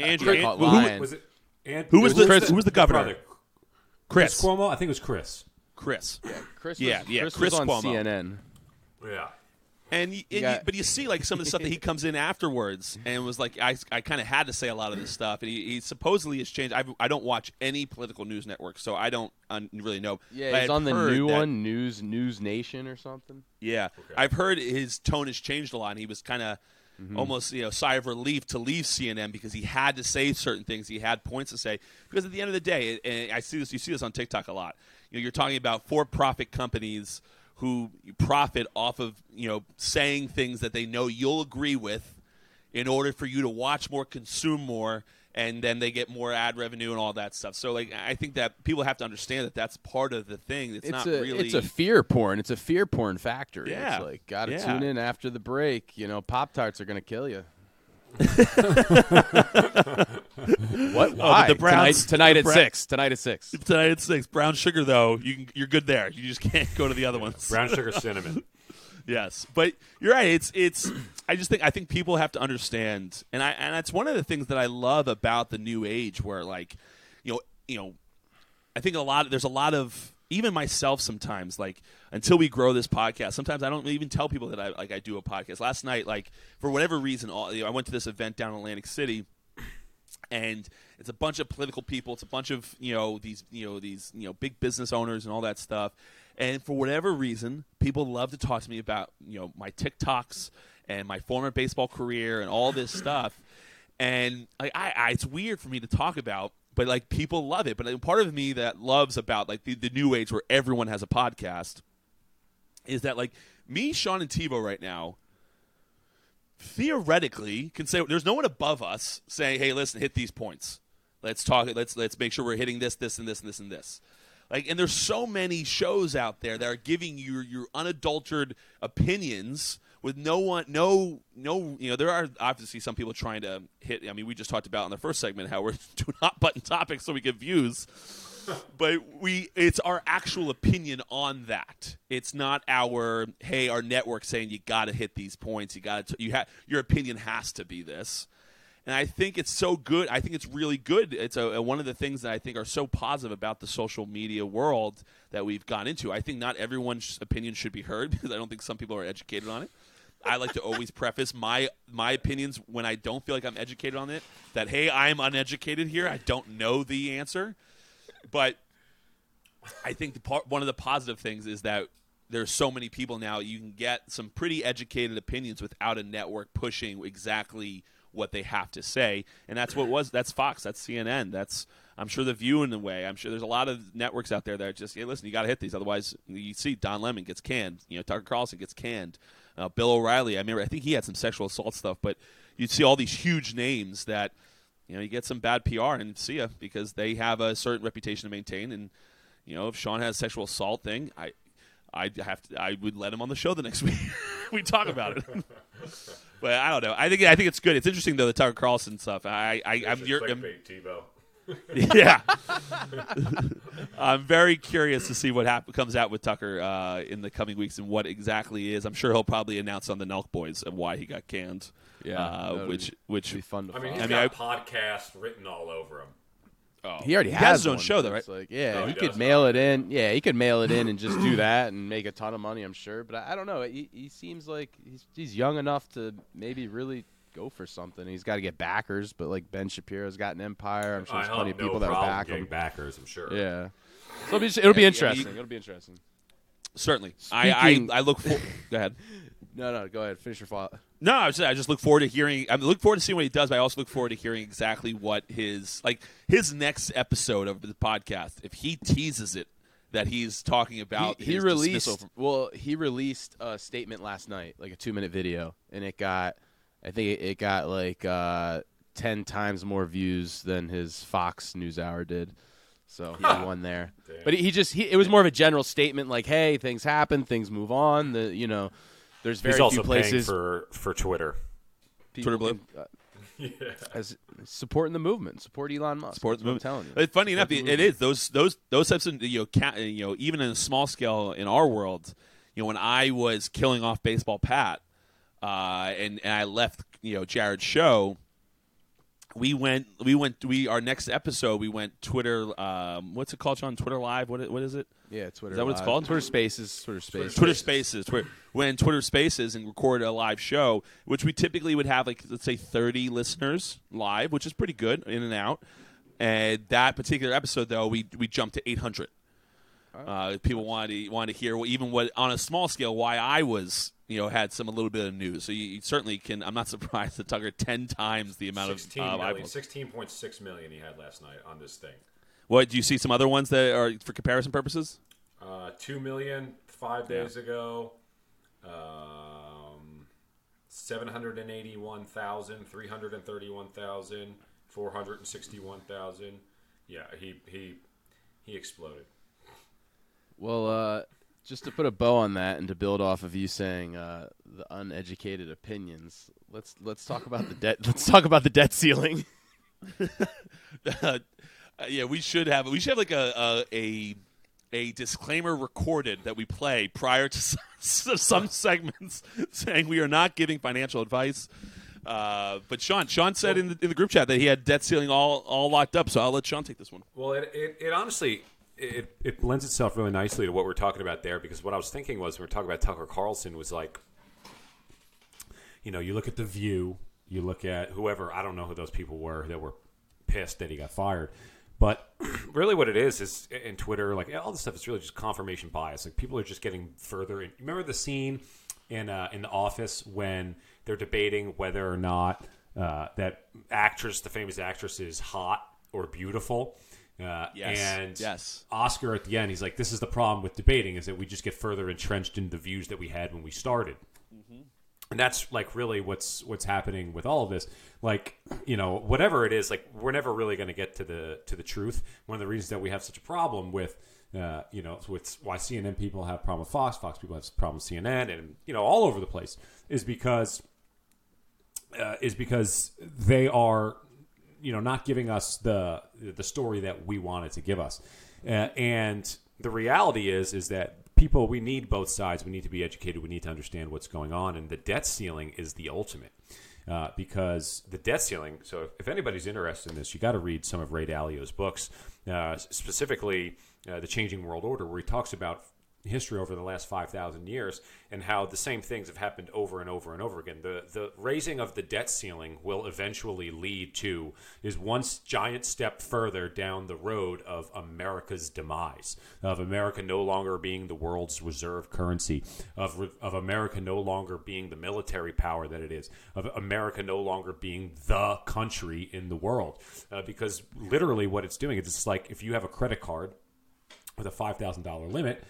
Andrew. Andrew. Who was it? And, who was, was the, who was the governor? Brother. Chris. Chris Cuomo? I think it was Chris. Chris. Yeah, Chris was, yeah, yeah. Chris Chris was on Cuomo. C N N. Yeah. And, you, and yeah. You, but you see, like, some of the stuff that he comes in afterwards and was like, I, I kind of had to say a lot of this stuff. And he, he supposedly has changed. I've, I don't watch any political news network, so I don't un- really know. Yeah, but he's on the new that, one, News News Nation or something. Yeah. Okay. I've heard his tone has changed a lot, and he was kind of mm-hmm. almost, you know, sigh of relief to leave C N N because he had to say certain things. He had points to say. Because at the end of the day, and I see this, you see this on TikTok a lot, you know, you're talking about for-profit companies who profit off of, you know, saying things that they know you'll agree with in order for you to watch more, consume more, and then they get more ad revenue and all that stuff. So, like, I think that people have to understand that that's part of the thing. It's, it's not a, really – It's a fear porn. It's a fear porn factory. Yeah. It's like, got to yeah. tune in after the break. You know, Pop-Tarts are going to kill you. What? Why? Oh, the Browns, tonight, tonight the Browns, at six. Tonight at six. Tonight at six. Brown sugar, though, you can, you're good there. You just can't go to the other yeah. ones. Brown sugar, cinnamon. Yes, but you're right. It's it's. I just think I think people have to understand, and I and that's one of the things that I love about the new age, where like, you know, you know, I think a lot. There's a lot of even myself sometimes. Like until we grow this podcast, sometimes I don't even tell people that I like I do a podcast. Last night, like for whatever reason, all you know, I went to this event down in Atlantic City. And it's a bunch of political people. It's a bunch of, you know, these, you know, these, you know, big business owners and all that stuff. And for whatever reason, people love to talk to me about, you know, my TikToks and my former baseball career and all this stuff. And like, I, I, it's weird for me to talk about, but like people love it. But like, part of me that loves about like the, the new age where everyone has a podcast is that like me, Sean, and Tebow right now, theoretically, can say there's no one above us saying, "Hey, listen, hit these points. Let's talk. Let's let's make sure we're hitting this, this, and this, and this, and this." Like, and there's so many shows out there that are giving you your unadulterated opinions with no one, no, no. You know, there are obviously some people trying to hit. I mean, we just talked about in the first segment how we're doing hot button topics so we get views, but we it's our actual opinion on that. It's not our, hey, our network saying you got to hit these points. You got to you have your opinion has to be this, and I think it's so good. I think it's really good. It's a, a, one of the things that I think are so positive about the social media world that we've gone into. I think not everyone's opinion should be heard because I don't think some people are educated on it. I like to always preface my my opinions when I don't feel like I'm educated on it. That hey, I am uneducated here. I don't know the answer, but I think the part, one of the positive things is that there's so many people now, you can get some pretty educated opinions without a network pushing exactly what they have to say. And that's what was, that's Fox, that's C N N, that's, I'm sure, The View in a way. I'm sure there's a lot of networks out there that are just, hey, listen, you got to hit these. Otherwise, you see Don Lemon gets canned. You know, Tucker Carlson gets canned. Uh, Bill O'Reilly, I remember, I think he had some sexual assault stuff, but you'd see all these huge names that, you know, you get some bad P R and see ya because they have a certain reputation to maintain. And, you know, if Sean has a sexual assault thing, I, I have to, I would let him on the show the next week. We talk about it, but I don't know. I think I think it's good. It's interesting though, the Tucker Carlson stuff. I, I I'm, you're, I'm Tebow. Yeah, I'm very curious to see what happen, comes out with Tucker uh, in the coming weeks and what exactly is. I'm sure he'll probably announce on the Nelk Boys and why he got canned. Yeah, uh, which be, which be fun to I mean, he's I got podcasts written all over him. Oh. He already he has, has his own one, show, though, right? Like, yeah, no, he, he could mail it in. Yeah, he could mail it in and just do that and make a ton of money, I'm sure. But I, I don't know. He, he seems like he's, he's young enough to maybe really go for something. He's got to get backers, but like Ben Shapiro's got an empire. I'm sure there's I plenty of people no that will back him. Backers, I'm sure. Yeah. So it'll be, it'll yeah, be interesting. Yeah, he, it'll be interesting. Certainly. Speaking, I, I I look for. Go ahead. No, no, go ahead. Finish your thought. No, I just, I just look forward to hearing. I look forward to seeing what he does, but I also look forward to hearing exactly what his like his next episode of the podcast. If he teases it that he's talking about, he, he his released. From- well, he released a statement last night, like a two-minute video, and it got, I think it got like uh, ten times more views than his Fox News Hour did. So he huh. won there, Damn. But he just he, it was more of a general statement, like, hey, things happen, things move on. The you know. There's very He's also few places paying for for Twitter. People, Twitter Blue. Uh, yeah. as supporting the movement, support Elon Musk. Support the movement. I'm telling you. It's funny enough, it, it is those those those types of you know, ca- you know even in a small scale in our world, you know when I was killing off Baseball Pat, uh, and and I left you know Jared's show. We went, we went, we, our next episode, we went Twitter, um, what's it called, Sean? Twitter Live? What, what is it? Yeah, Twitter Is that what it's Live. called? Twitter Spaces. Twitter Spaces. Twitter Spaces. Twitter, we went Twitter Spaces and recorded a live show, which we typically would have, like, let's say thirty listeners live, which is pretty good, in and out. And that particular episode, though, we, we jumped to eight hundred. Uh, people wanted to, wanted to hear what, even what on a small scale why I was you know had some a little bit of news. So you, you certainly can. I'm not surprised that Tucker ten times the amount sixteen of uh, sixteen point six million he had last night on this thing. What do you see? Some other ones that are for comparison purposes. Uh, two million five days yeah. ago. Um, seven hundred and eighty-one thousand, three hundred and thirty-one thousand, four hundred and sixty-one thousand. Yeah, he he he exploded. Well, uh, just to put a bow on that and to build off of you saying uh, the uneducated opinions, let's let's talk about the debt. Let's talk about the debt ceiling. uh, yeah, we should have we should have like a a, a a disclaimer recorded that we play prior to some, some segments saying we are not giving financial advice. Uh, but Sean, Sean said well, in the in the group chat that he had debt ceiling all all locked up. So I'll let Sean take this one. Well, it it, it honestly. It, it lends itself really nicely to what we're talking about there, because what I was thinking was when we were talking about Tucker Carlson was like, you know, you look at The View, you look at whoever, I don't know who those people were that were pissed that he got fired. But really what it is is in Twitter, like all this stuff, it's really just confirmation bias. Like people are just getting further. In, remember the scene in, uh, in The Office when they're debating whether or not uh, that actress, the famous actress, is hot or beautiful? Uh, yes. And yes. Oscar at the end, he's like, this is the problem with debating is that we just get further entrenched in the views that we had when we started. Mm-hmm. And that's like really what's what's happening with all of this. Like, you know, whatever it is, like we're never really going to get to the to the truth. One of the reasons that we have such a problem with, uh, you know, with why C N N people have a problem with Fox, Fox people have a problem with C N N, and, you know, all over the place is because uh, is because they are – you know, not giving us the the story that we wanted to give us. Uh, and the reality is, is that people, we need both sides. We need to be educated. We need to understand what's going on. And the debt ceiling is the ultimate uh, because the debt ceiling. So if, if anybody's interested in this, you got to read some of Ray Dalio's books, uh, specifically uh, The Changing World Order, where he talks about history over the last five thousand years and how the same things have happened over and over and over again. The the raising of the debt ceiling will eventually lead to is one giant step further down the road of America's demise, of America no longer being the world's reserve currency, of, of America no longer being the military power that it is, of America no longer being the country in the world. Uh, because literally what it's doing is it's like if you have a credit card with a five thousand dollars limit,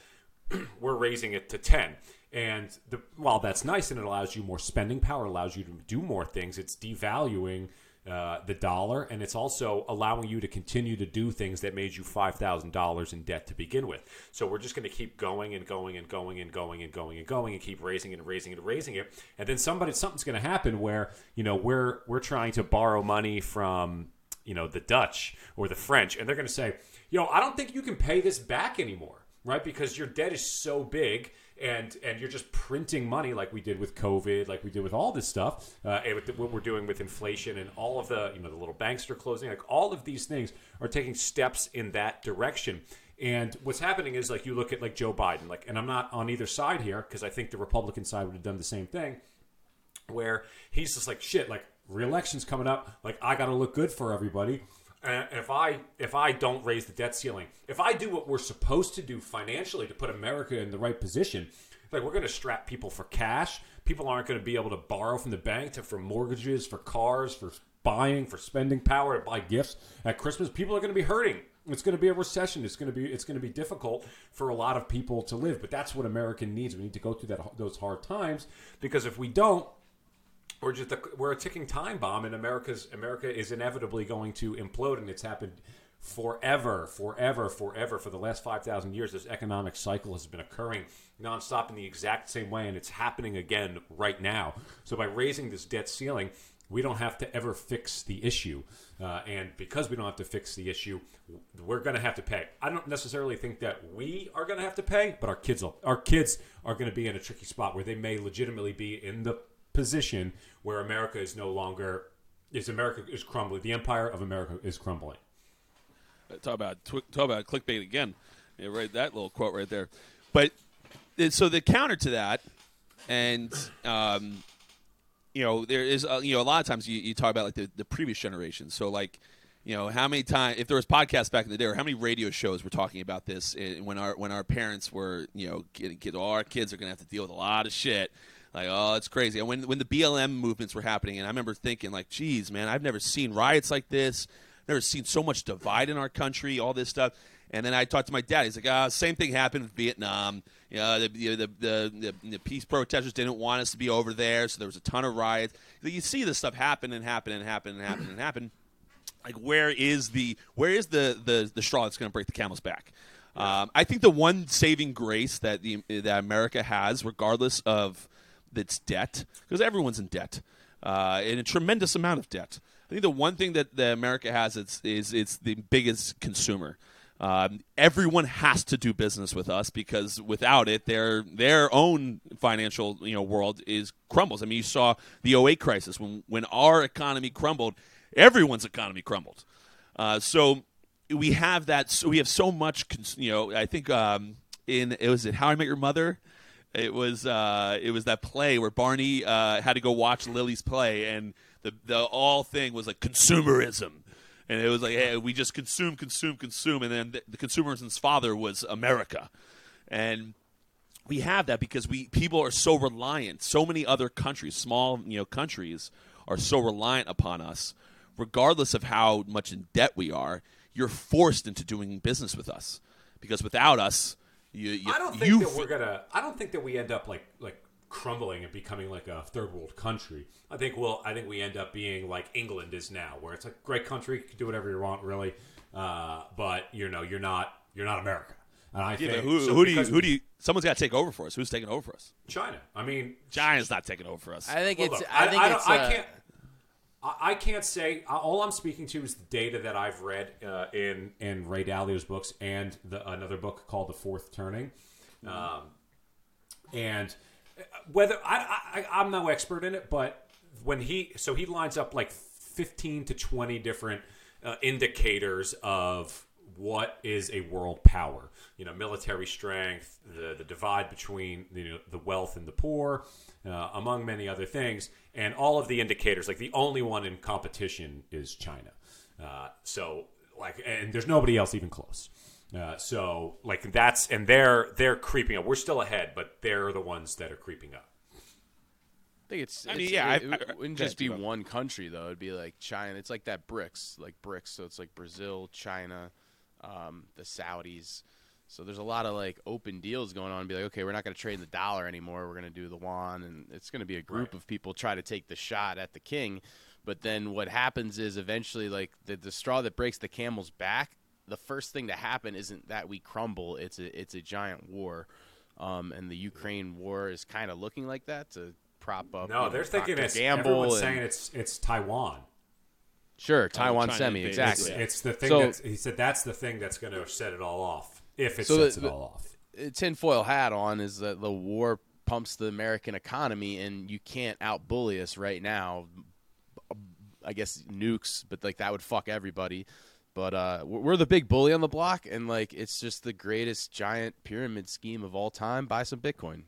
we're raising it to ten. And the, while that's nice and it allows you more spending power, allows you to do more things, it's devaluing uh, the dollar, and it's also allowing you to continue to do things that made you five thousand dollars in debt to begin with. So we're just going to keep going and going and going and going and going and going and keep raising it and raising it and raising it. And then somebody something's going to happen where, you know, we're we're trying to borrow money from, you know, the Dutch or the French, and they're going to say, you know, I don't think you can pay this back anymore. Right, because your debt is so big, and and you're just printing money like we did with COVID, like we did with all this stuff, uh, and with the, what we're doing with inflation and all of the, you know, the little banks that are closing. Like all of these things are taking steps in that direction. And what's happening is like you look at like Joe Biden, like, and I'm not on either side here because I think the Republican side would have done the same thing, where he's just like shit, like re-election's coming up, like I got to look good for everybody. And if I if I don't raise the debt ceiling, if I do what we're supposed to do financially to put America in the right position, like we're going to strap people for cash. People aren't going to be able to borrow from the bank to for mortgages, for cars, for buying, for spending power, to buy gifts at Christmas. People are going to be hurting. It's going to be a recession. It's going to be it's going to be difficult for a lot of people to live. But that's what America needs. We need to go through that those hard times, because if we don't, We're just a, we're a ticking time bomb, and America's America is inevitably going to implode, and it's happened forever, forever, forever for the last five thousand years. This economic cycle has been occurring nonstop in the exact same way, and it's happening again right now. So by raising this debt ceiling, we don't have to ever fix the issue. Uh, and because we don't have to fix the issue, we're going to have to pay. I don't necessarily think that we are going to have to pay, but our kids will, our kids are going to be in a tricky spot where they may legitimately be in the position where America is no longer, is America is crumbling. The empire of America is crumbling. Talk about tw- talk about clickbait again. Yeah, right, that little quote right there. But so the counter to that, and um, you know, there is uh, you know, a lot of times you, you talk about like the, the previous generation. So like, you know, how many times, if there was podcasts back in the day, or how many radio shows were talking about this when our when our parents were, you know, getting kids, all our kids are going to have to deal with a lot of shit. Like, oh, it's crazy. And when when the B L M movements were happening, and I remember thinking like, geez, man, I've never seen riots like this. Never seen so much divide in our country, all this stuff. And then I talked to my dad. He's like, ah, same thing happened in Vietnam. You know, the, the, the, the, the peace protesters didn't want us to be over there, so there was a ton of riots. You see this stuff happen and happen and happen and happen and happen. Like, where is the where is the, the, the straw that's going to break the camel's back? Um, I think the one saving grace that the that America has, regardless of its debt, because everyone's in debt, uh, and a tremendous amount of debt. I think the one thing that, that America has is, is it's the biggest consumer. Um, everyone has to do business with us because without it, their their own financial you know world is crumbles. I mean, you saw the oh eight crisis when when our economy crumbled, everyone's economy crumbled. Uh, so we have that. So we have so much. Cons- you know, I think um, in it was in How I Met Your Mother. It was uh, it was that play where Barney uh, had to go watch Lily's play and. The the all thing was like consumerism, and it was like, hey, we just consume, consume, consume, and then the, the consumerism's father was America, and we have that because we people are so reliant. So many other countries, small you know countries, are so reliant upon us, regardless of how much in debt we are. You're forced into doing business with us because without us, you. you I don't think you that f- we're gonna. I don't think that we end up like like. crumbling and becoming like a third world country. I think we'll, I think we end up being like England is now, where it's a great country, you can do whatever you want, really. Uh, but you know, you're not, you're not America. And I yeah, think who, so who do you, who do you? Someone's got to take over for us. Who's taking over for us? China. I mean, China's not taking over for us. I think well, it's. Look, I, I think I, I, it's. I, uh, I can't. I, I can't say. All I'm speaking to is the data that I've read uh, in in Ray Dalio's books and the, another book called The Fourth Turning, um, and. Whether I, I I'm no expert in it, but when he so he lines up like fifteen to twenty different uh, indicators of what is a world power, you know, military strength, the the divide between you know, the wealth and the poor, uh, among many other things, and all of the indicators. Like the only one in competition is China, uh, so like, and there's nobody else even close. Uh, so like that's and they're they're creeping up. We're still ahead, but they're the ones that are creeping up. I think it's. I it's, mean, yeah, it, I, I, it wouldn't I, just be one country though. It'd be like China. It's like that BRICS, like BRICS. So it's like Brazil, China, um, the Saudis. So there's a lot of like open deals going on. Be like, okay, we're not going to trade the dollar anymore. We're going to do the yuan, and it's going to be a group right. of people try to take the shot at the king. But then what happens is eventually, like the, the straw that breaks the camel's back. The first thing to happen isn't that we crumble. It's a it's a giant war, um, and the Ukraine war is kind of looking like that to prop up. No, you know, they're thinking it's everyone's and, saying it's it's Taiwan. Sure, Taiwan oh, semi exactly. It's, it's the thing. So, that's, he said that's the thing that's going to set it all off if it so sets the, it all the, off. Tinfoil hat on is that the war pumps the American economy, and you can't outbully us right now. I guess nukes, but like that would fuck everybody. But uh, we're the big bully on the block, and like it's just the greatest giant pyramid scheme of all time. Buy some Bitcoin.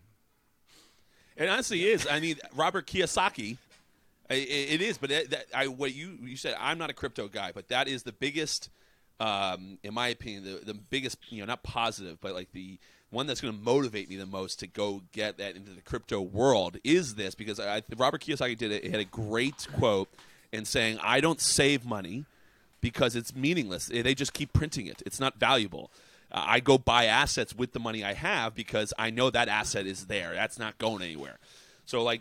It honestly is. I mean, Robert Kiyosaki, it, it is. But it, that, I, what you you said, I'm not a crypto guy, but that is the biggest, um, in my opinion, the, the biggest. You know, not positive, but like the one that's going to motivate me the most to go get that into the crypto world is this because I, Robert Kiyosaki did it. He had a great quote in saying, "I don't save money." Because it's meaningless. They just keep printing it. It's not valuable. Uh, I go buy assets with the money I have because I know that asset is there. That's not going anywhere. So, like,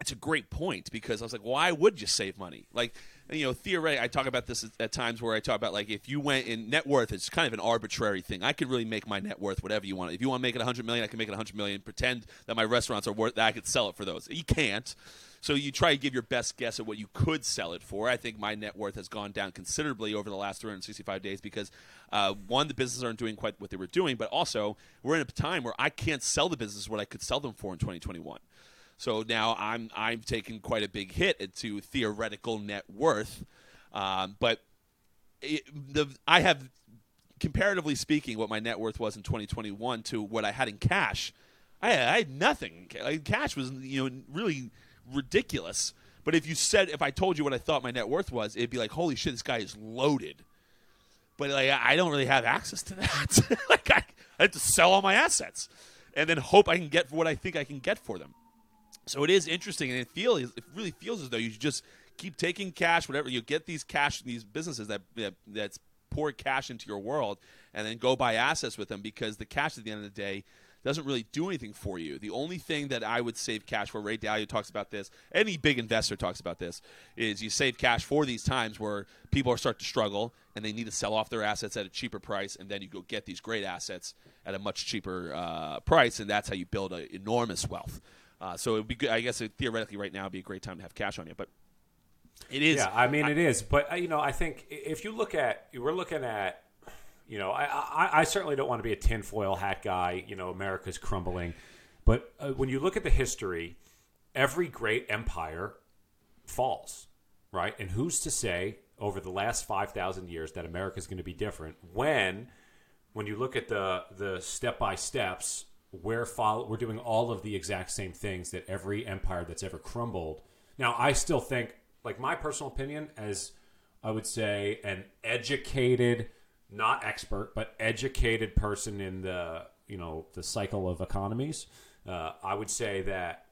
it's a great point because I was like, why would you save money? Like, you know, theoretically, I talk about this at, at times where I talk about, like, if you went in net worth, it's kind of an arbitrary thing. I could really make my net worth whatever you want. If you want to make it one hundred million dollars, I can make it one hundred million dollars. Pretend that my restaurants are worth that. I could sell it for those. You can't. So you try to give your best guess at what you could sell it for. I think my net worth has gone down considerably over the last three hundred sixty-five days because, uh, one, the businesses aren't doing quite what they were doing, but also we're in a time where I can't sell the business what I could sell them for in twenty twenty-one. So now I'm I'm taking quite a big hit to theoretical net worth. Um, but it, the I have, comparatively speaking, what my net worth was in twenty twenty-one to what I had in cash. I had, I had nothing. Cash was, you know, really ridiculous. But if you said, if I told you what I thought my net worth was, it'd be like, holy shit, this guy is loaded. But like, I don't really have access to that. Like, I, I have to sell all my assets and then hope I can get what I think I can get for them. So it is interesting, and it feels, it really feels as though you just keep taking cash, whatever you get, these cash, these businesses that, that that's pour cash into your world, and then go buy assets with them, because the cash at the end of the day doesn't really do anything for you. The only thing that I would save cash for, Ray Dalio talks about this, any big investor talks about this, is you save cash for these times where people are starting to struggle and they need to sell off their assets at a cheaper price, and then you go get these great assets at a much cheaper uh, price, and that's how you build a, enormous wealth. Uh, so it would be good, I guess, it, theoretically right now would be a great time to have cash on you, but it is. Yeah, I mean, I, it is. But, you know, I think if you look at, we're looking at, you know, I, I, I certainly don't want to be a tinfoil hat guy. You know, America's crumbling. But uh, when you look at the history, every great empire falls, right? And who's to say over the last five thousand years that America's going to be different when, when you look at the the step-by-steps, we're follow, we're doing all of the exact same things that every empire that's ever crumbled. Now, I still think, like, my personal opinion, as I would say an educated, not expert, but educated person in the, you know, the cycle of economies, uh, I would say that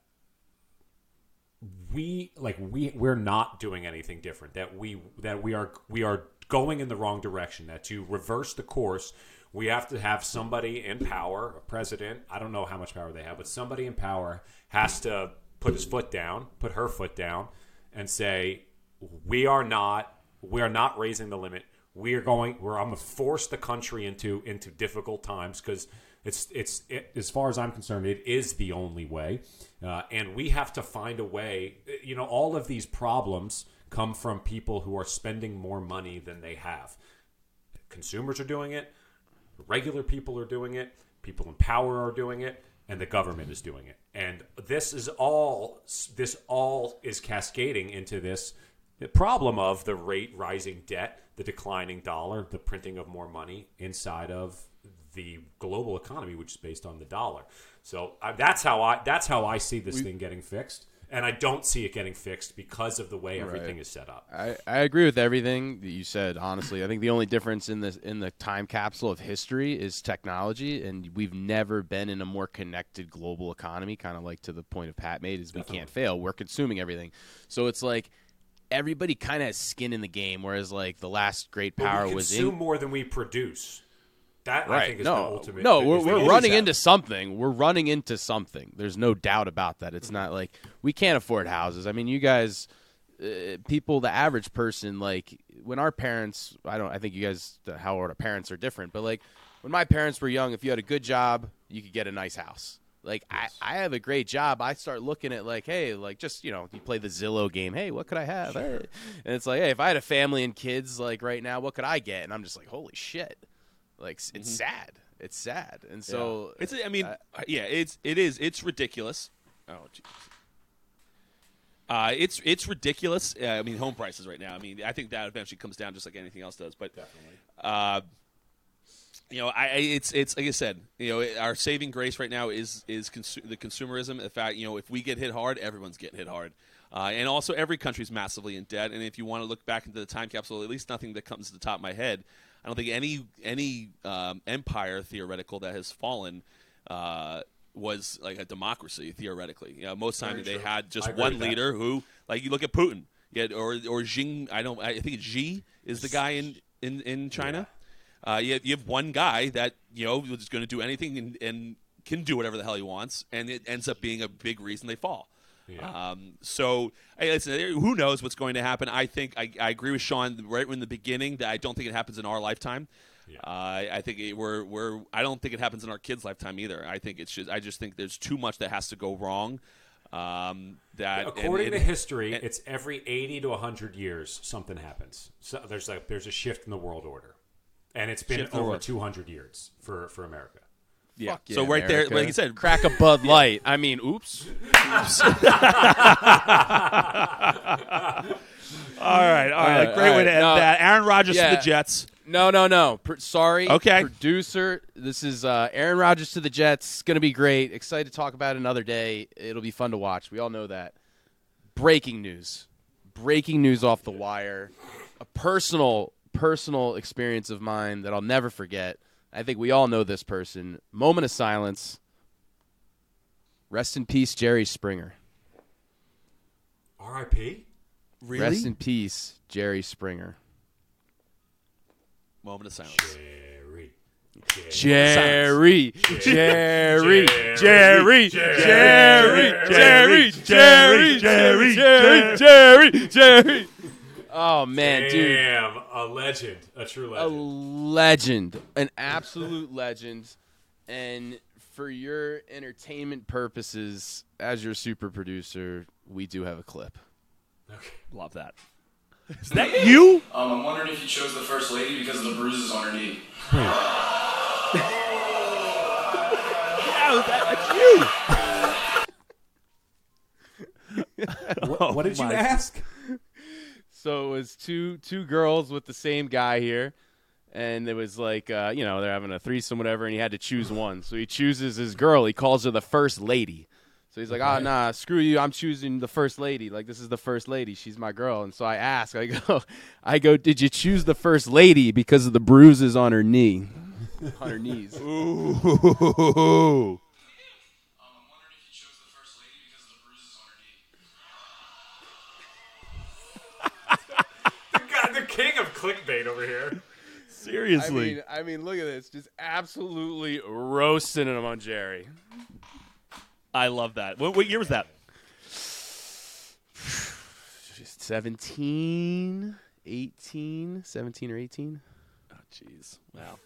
we like we we're not doing anything different. That we that we are we are going in the wrong direction. That to reverse the course, we have to have somebody in power, a president. I don't know how much power they have, but somebody in power has to put his foot down, put her foot down, and say, we are not, we are not raising the limit. We are going, we're, I'm going to force the country into into difficult times, because it's, it's it, as far as I'm concerned, it is the only way. Uh, and we have to find a way. You know, all of these problems come from people who are spending more money than they have. Consumers are doing it. Regular people are doing it, people in power are doing it, and the government is doing it. And this is all, this all is cascading into this the problem of the rate rising debt, the declining dollar, the printing of more money inside of the global economy, which is based on the dollar. So I, that's how I that's how I see this we, thing getting fixed. And I don't see it getting fixed because of the way everything right. is set up. I, I agree with everything that you said, honestly. I think the only difference in this in the time capsule of history is technology, and we've never been in a more connected global economy, kind of like to the point of Pat made, is we Definitely. can't fail. We're consuming everything. So it's like everybody kind of has skin in the game, whereas like the last great power was in. We consume more than we produce. That, right. I think, is no. the ultimate. No, we're, we're running into something. We're running into something. There's no doubt about that. It's not like we can't afford houses. I mean, you guys, uh, people, the average person, like when our parents, I don't, I think you guys, how old our parents are different, but like when my parents were young, if you had a good job, you could get a nice house. Like yes. I, I have a great job. I start looking at like, hey, like just, you know, you play the Zillow game. Hey, what could I have? Sure. Hey. And it's like, hey, if I had a family and kids like right now, what could I get? And I'm just like, holy shit. Like it's mm-hmm. sad. It's sad, and so yeah. it's. I mean, uh, yeah, it's it is. It's ridiculous. Oh, jeez. Uh, it's it's ridiculous. Uh, I mean, home prices right now. I mean, I think that eventually comes down just like anything else does. But definitely, uh, you know, I it's it's like I said. You know, our saving grace right now is is consu- the consumerism. In fact, you know, if we get hit hard, everyone's getting hit hard. Uh, and also, every country's massively in debt. And if you want to look back into the time capsule, at least nothing that comes to the top of my head, I don't think any any um, empire theoretical that has fallen uh, was like a democracy theoretically. You know, most times they had just one leader who, like, you look at Putin, yeah, or or Xi. I don't. I think Xi is the guy in in, in China. Yeah. Uh, you have, you have one guy that you know is going to do anything and, and can do whatever the hell he wants, and it ends up being a big reason they fall. Yeah. Um, so hey, listen, who knows what's going to happen? I think I, I agree with Sean right in the beginning that I don't think it happens in our lifetime. Yeah. Uh, I think it, we're we're I don't think it happens in our kids' lifetime either. I think it's just I just think there's too much that has to go wrong Um, that according and, and, to history, and, it's every eighty to one hundred years something happens. So there's like there's a shift in the world order, and it's been over order. two hundred years for, for America. Yeah. Fuck yeah, so right America. There, like you said, crack a Bud Light. I mean, oops. oops. All right, all right. Uh, Great all way right. to end no, that. Aaron Rodgers yeah. to the Jets. No, no, no. Pro- sorry. Okay. Producer, this is uh, Aaron Rodgers to the Jets. Going to be great. Excited to talk about it another day. It'll be fun to watch. We all know that. Breaking news. Breaking news off the wire. A personal, personal experience of mine that I'll never forget. I think we all know this person. Moment of silence. Rest in peace, Jerry Springer. R I P? Really? Rest in peace, Jerry Springer. Moment of silence. Jerry. Jerry. Jerry. Jerry. Jerry. Jerry. Jerry. Jerry. Jerry. Jerry. Oh, man, dude. Damn, a legend. A true legend. A legend. An absolute legend. And for your entertainment purposes, as your super producer, we do have a clip. Okay. Love that. Is that you? Um, I'm wondering if you chose the first lady because of the bruises on her knee. Hmm. Yeah, that, that's you. what, what did oh you ask? So it was two two girls with the same guy here, and it was like uh, you know they're having a threesome, whatever, and he had to choose one. So he chooses his girl. He calls her the first lady. So he's like, oh, nah, screw you. I'm choosing the first lady. Like, this is the first lady. She's my girl. And so I ask, I go, I go, did you choose the first lady because of the bruises on her knee? On her knees. Ooh. Um, I'm wondering if you chose the first lady because of the bruises on her knee. The, God, the king of clickbait over here. Seriously. I mean, I mean, look at this. Just absolutely roasting him on Jerry. I love that. What, what year was that? seventeen, eighteen, seventeen or eighteen Oh, jeez. Wow.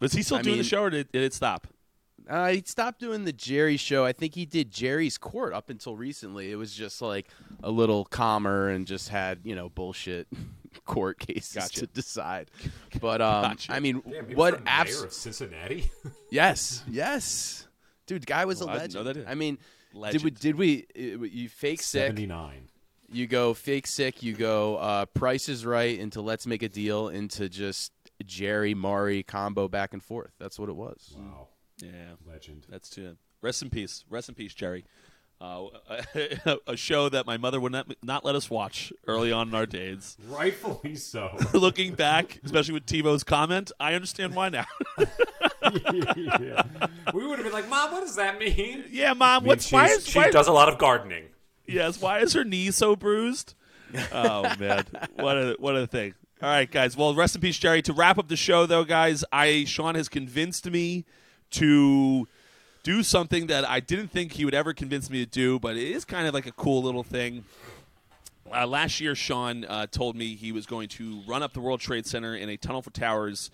Was he still I doing mean, the show or did, did it stop? Uh, he stopped doing the Jerry show. I think he did Jerry's Court up until recently. It was just like a little calmer and just had, you know, bullshit court cases gotcha. to decide. But, um, gotcha. I mean, Damn, he what was the abs- mayor of Cincinnati? Yes. Yes. Dude, guy was well, a legend. I, know that I mean, legend. did we? Did we? You fake sick. seventy-nine You go fake sick. You go uh, Price is Right into Let's Make a Deal into just Jerry Murray combo back and forth. That's what it was. Wow. Yeah. Legend. That's too. Rest in peace. Rest in peace, Jerry. Uh, a, a show that my mother would not not let us watch early on in our days. Rightfully so. Looking back, especially with TiVo's comment, I understand why now. Yeah. We would have been like, Mom, what does that mean? Yeah, Mom, what's why is she why, does a lot of gardening? Yes, why is her knee so bruised? Oh man, what a what a thing! All right, guys. Well, rest in peace, Jerry. To wrap up the show, though, guys, I Sean has convinced me to do something that I didn't think he would ever convince me to do, but it is kind of like a cool little thing. Uh, last year, Sean uh, told me he was going to run up the World Trade Center in a Tunnel for Towers.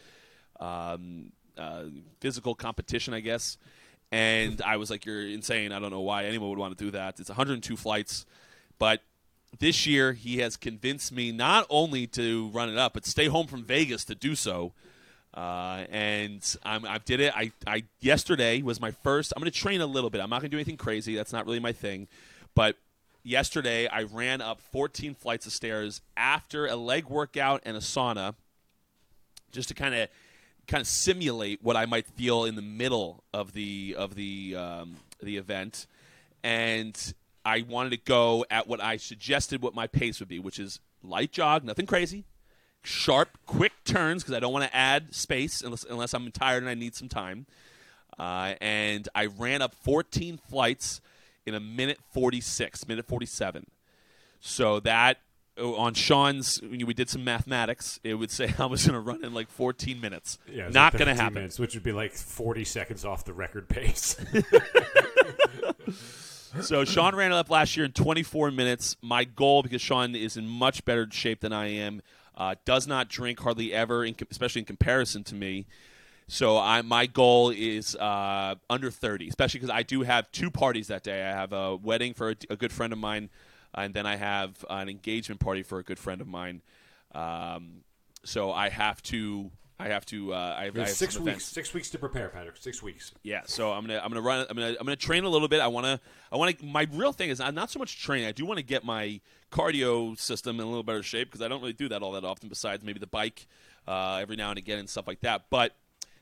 Um, Uh, physical competition, I guess. And I was like, you're insane. I don't know why anyone would want to do that. It's one hundred two flights. But this year, he has convinced me not only to run it up, but stay home from Vegas to do so. Uh, and I'm, I did it. I, I yesterday was my first. I'm going to train a little bit. I'm not going to do anything crazy. That's not really my thing. But yesterday, I ran up fourteen flights of stairs after a leg workout and a sauna just to kind of kind of simulate what I might feel in the middle of the of the um, the event, and I wanted to go at what I suggested what my pace would be, which is light jog, nothing crazy, sharp, quick turns because I don't want to add space unless unless I'm tired and I need some time. Uh, and I ran up fourteen flights in a minute forty-six, minute forty-seven. So that. On Sean's, we did some mathematics. It would say I was going to run in like fourteen minutes. Yeah, not like going to happen. Minutes, which would be like forty seconds off the record pace. So Sean ran it up last year in twenty-four minutes. My goal, because Sean is in much better shape than I am, uh, does not drink hardly ever, in, especially in comparison to me, So I, my goal is uh, under thirty, especially because I do have two parties that day. I have a wedding for a, a good friend of mine, and then I have an engagement party for a good friend of mine. Um, so I have to, I have to, uh, I, I have six weeks, events. six weeks to prepare, Patrick, six weeks. Yeah. So I'm going to, I'm going to run, I'm going to, I'm going to train a little bit. I want to, I want to, my real thing is I'm not so much training. I do want to get my cardio system in a little better shape because I don't really do that all that often besides maybe the bike, uh, every now and again and stuff like that. But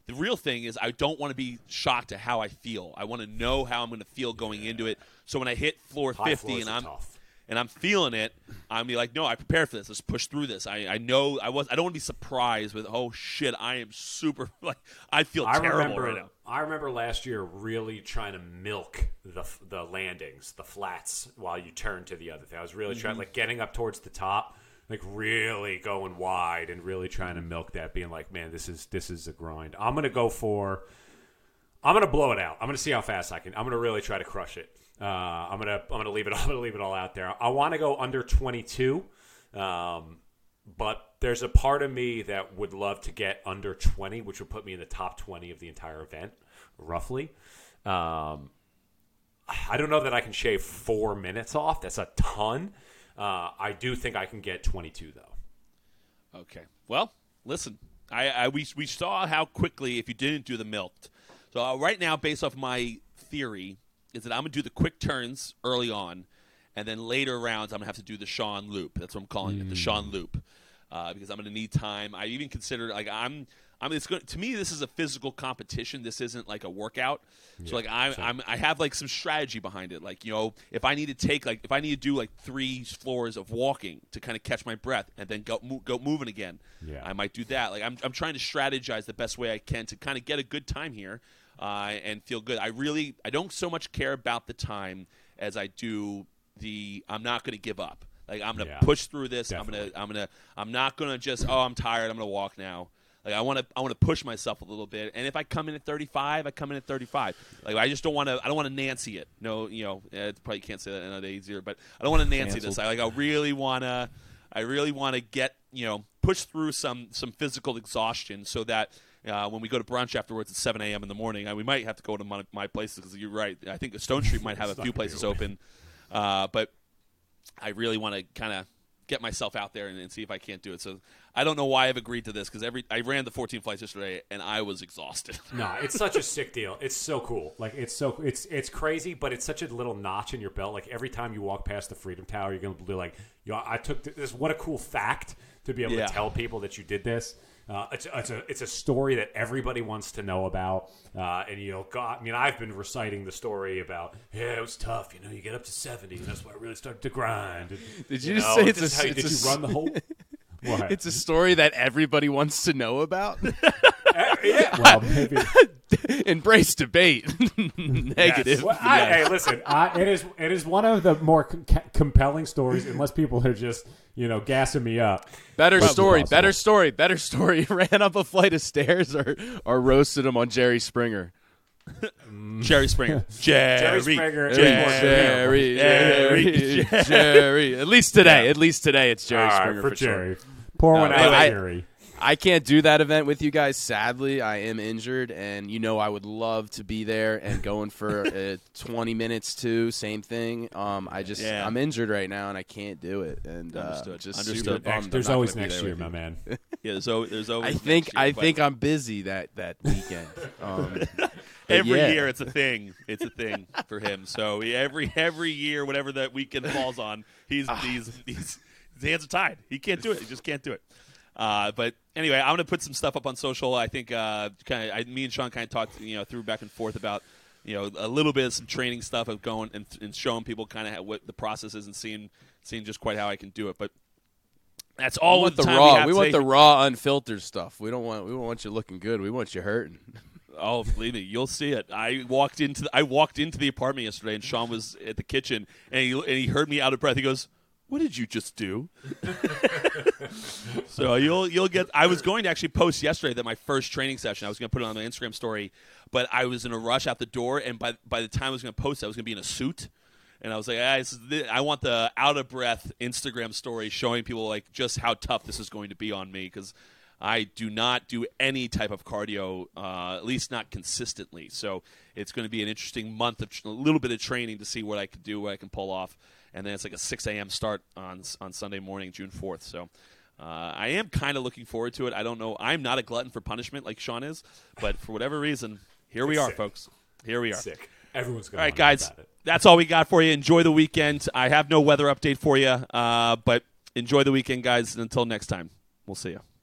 the real thing is I don't want to be shocked at how I feel. I want to know how I'm going to feel going yeah. into it. So when I hit floor High fifty and I'm tough. And I'm feeling it, I'm be like, no, I prepared for this. Let's push through this. I, I know I was. I don't want to be surprised with, oh shit, I am super. Like I feel I terrible remember, right now. I remember last year really trying to milk the the landings, the flats, while you turn to the other thing. I was really mm-hmm. trying, like getting up towards the top, like really going wide and really trying to milk that. Being like, man, this is this is a grind. I'm gonna go for. I'm gonna blow it out. I'm gonna see how fast I can. I'm gonna really try to crush it. Uh, I'm gonna I'm gonna leave it I'm gonna leave it all out there. I want to go under twenty-two, um, but there's a part of me that would love to get under twenty, which would put me in the top twenty of the entire event, roughly. Um, I don't know that I can shave four minutes off. That's a ton. Uh, I do think I can get twenty-two though. Okay. Well, listen, I, I we we saw how quickly if you didn't do the milked. So uh, right now, based off my theory. Is that I'm going to do the quick turns early on, and then later rounds I'm going to have to do the Sean loop. That's what I'm calling mm. it, the Sean loop, uh, because I'm going to need time. I even considered like I'm, I mean, it's going to me. This is a physical competition. This isn't like a workout. Yeah, so like I, so. I'm, I have like some strategy behind it. Like you know, if I need to take like if I need to do like three floors of walking to kind of catch my breath and then go mo- go moving again, yeah. I might do that. Like I'm, I'm trying to strategize the best way I can to kind of get a good time here. Uh, and feel good. I really, I don't so much care about the time as I do the. I'm not going to give up. Like I'm going to yeah, push through this. Definitely. I'm gonna, I'm gonna, I'm not going to just. Oh, I'm tired. I'm going to walk now. Like I want to, I want to push myself a little bit. And if I come in at thirty-five, I come in at thirty-five. Like I just don't want to. I don't want to Nancy it. No, you know, I probably can't say that in a day easier. But I don't want to Nancy Canceled. this. I like. I really want to. I really want to get. You know, push through some some physical exhaustion so that. Uh, when we go to brunch afterwards at seven a.m. in the morning, I, we might have to go to my, my places because you're right. I think Stone Street might have a few places open. Uh, but I really want to kind of get myself out there and, and see if I can't do it. So I don't know why I've agreed to this because every I ran the fourteen flights yesterday and I was exhausted. No, it's such a sick deal. It's so cool. Like it's so it's it's crazy, but it's such a little notch in your belt. Like every time you walk past the Freedom Tower, you're going to be like, "Yo, I took this. What a cool fact to be able yeah. to tell people that you did this." Uh, it's, it's a it's a story that everybody wants to know about, uh, and you know, God, I mean, I've been reciting the story about yeah, it was tough. You know, you get up to seventy, and that's why I really started to grind. And, did you, you just know, say it's a, how you, it's did a, you run the whole? What? It's a story that everybody wants to know about. uh, yeah, well, maybe embrace debate. Negative. Yes. Well, I, yeah. Hey, listen, I, it is it is one of the more com- compelling stories, unless people are just. You know, gassing me up. Better Must story, awesome. better story, better story. Ran up a flight of stairs or, or roasted him on Jerry Springer. Jerry Springer. Jerry. Jerry Springer. Jerry. Jerry. Jerry. Jerry. Jerry. At least today. Yeah. At least today it's Jerry All Springer. Right, for, for Jerry. Sure. Pour no, one out of Jerry. I can't do that event with you guys. Sadly, I am injured, and you know I would love to be there and going for uh, twenty minutes too. Same thing. Um, I just yeah. I'm injured right now, and I can't do it. And uh, understood. Just understood. Next, there's always next year, my man. Yeah, so there's always. I think next year, I think I'm busy that that weekend. Um, every yeah. year, it's a thing. It's a thing for him. So every every year, whatever that weekend falls on, he's he's, he's his hands are tied. He can't do it. He just can't do it. Uh, but anyway, I'm going to put some stuff up on social. I think uh, kind of, I, me and Sean kind of talked, you know, through back and forth about, you know, a little bit of some training stuff of going and, and showing people kind of what the process is and seeing seeing just quite how I can do it. But that's all with the raw. We, have we want the raw, unfiltered stuff. We don't want we don't want you looking good. We want you hurting. Oh, believe me, you'll see it. I walked into the, I walked into the apartment yesterday, and Sean was at the kitchen, and he and he heard me out of breath. He goes. What did you just do? So you'll you'll get. I was going to actually post yesterday that my first training session. I was going to put it on my Instagram story, but I was in a rush out the door, and by by the time I was going to post, I was going to be in a suit, and I was like, ah, the, I want the out of breath Instagram story showing people like just how tough this is going to be on me because I do not do any type of cardio, uh, at least not consistently. So it's going to be an interesting month of a little bit of training to see what I can do, what I can pull off. And then it's like a six a.m. start on on Sunday morning, June fourth. So uh, I am kind of looking forward to it. I don't know. I'm not a glutton for punishment like Sean is. But for whatever reason, here we are, sick. folks. Here we are. Sick. Everyone's going to All right, guys. About it. That's all we got for you. Enjoy the weekend. I have no weather update for you. Uh, but enjoy the weekend, guys. And until next time, we'll see you.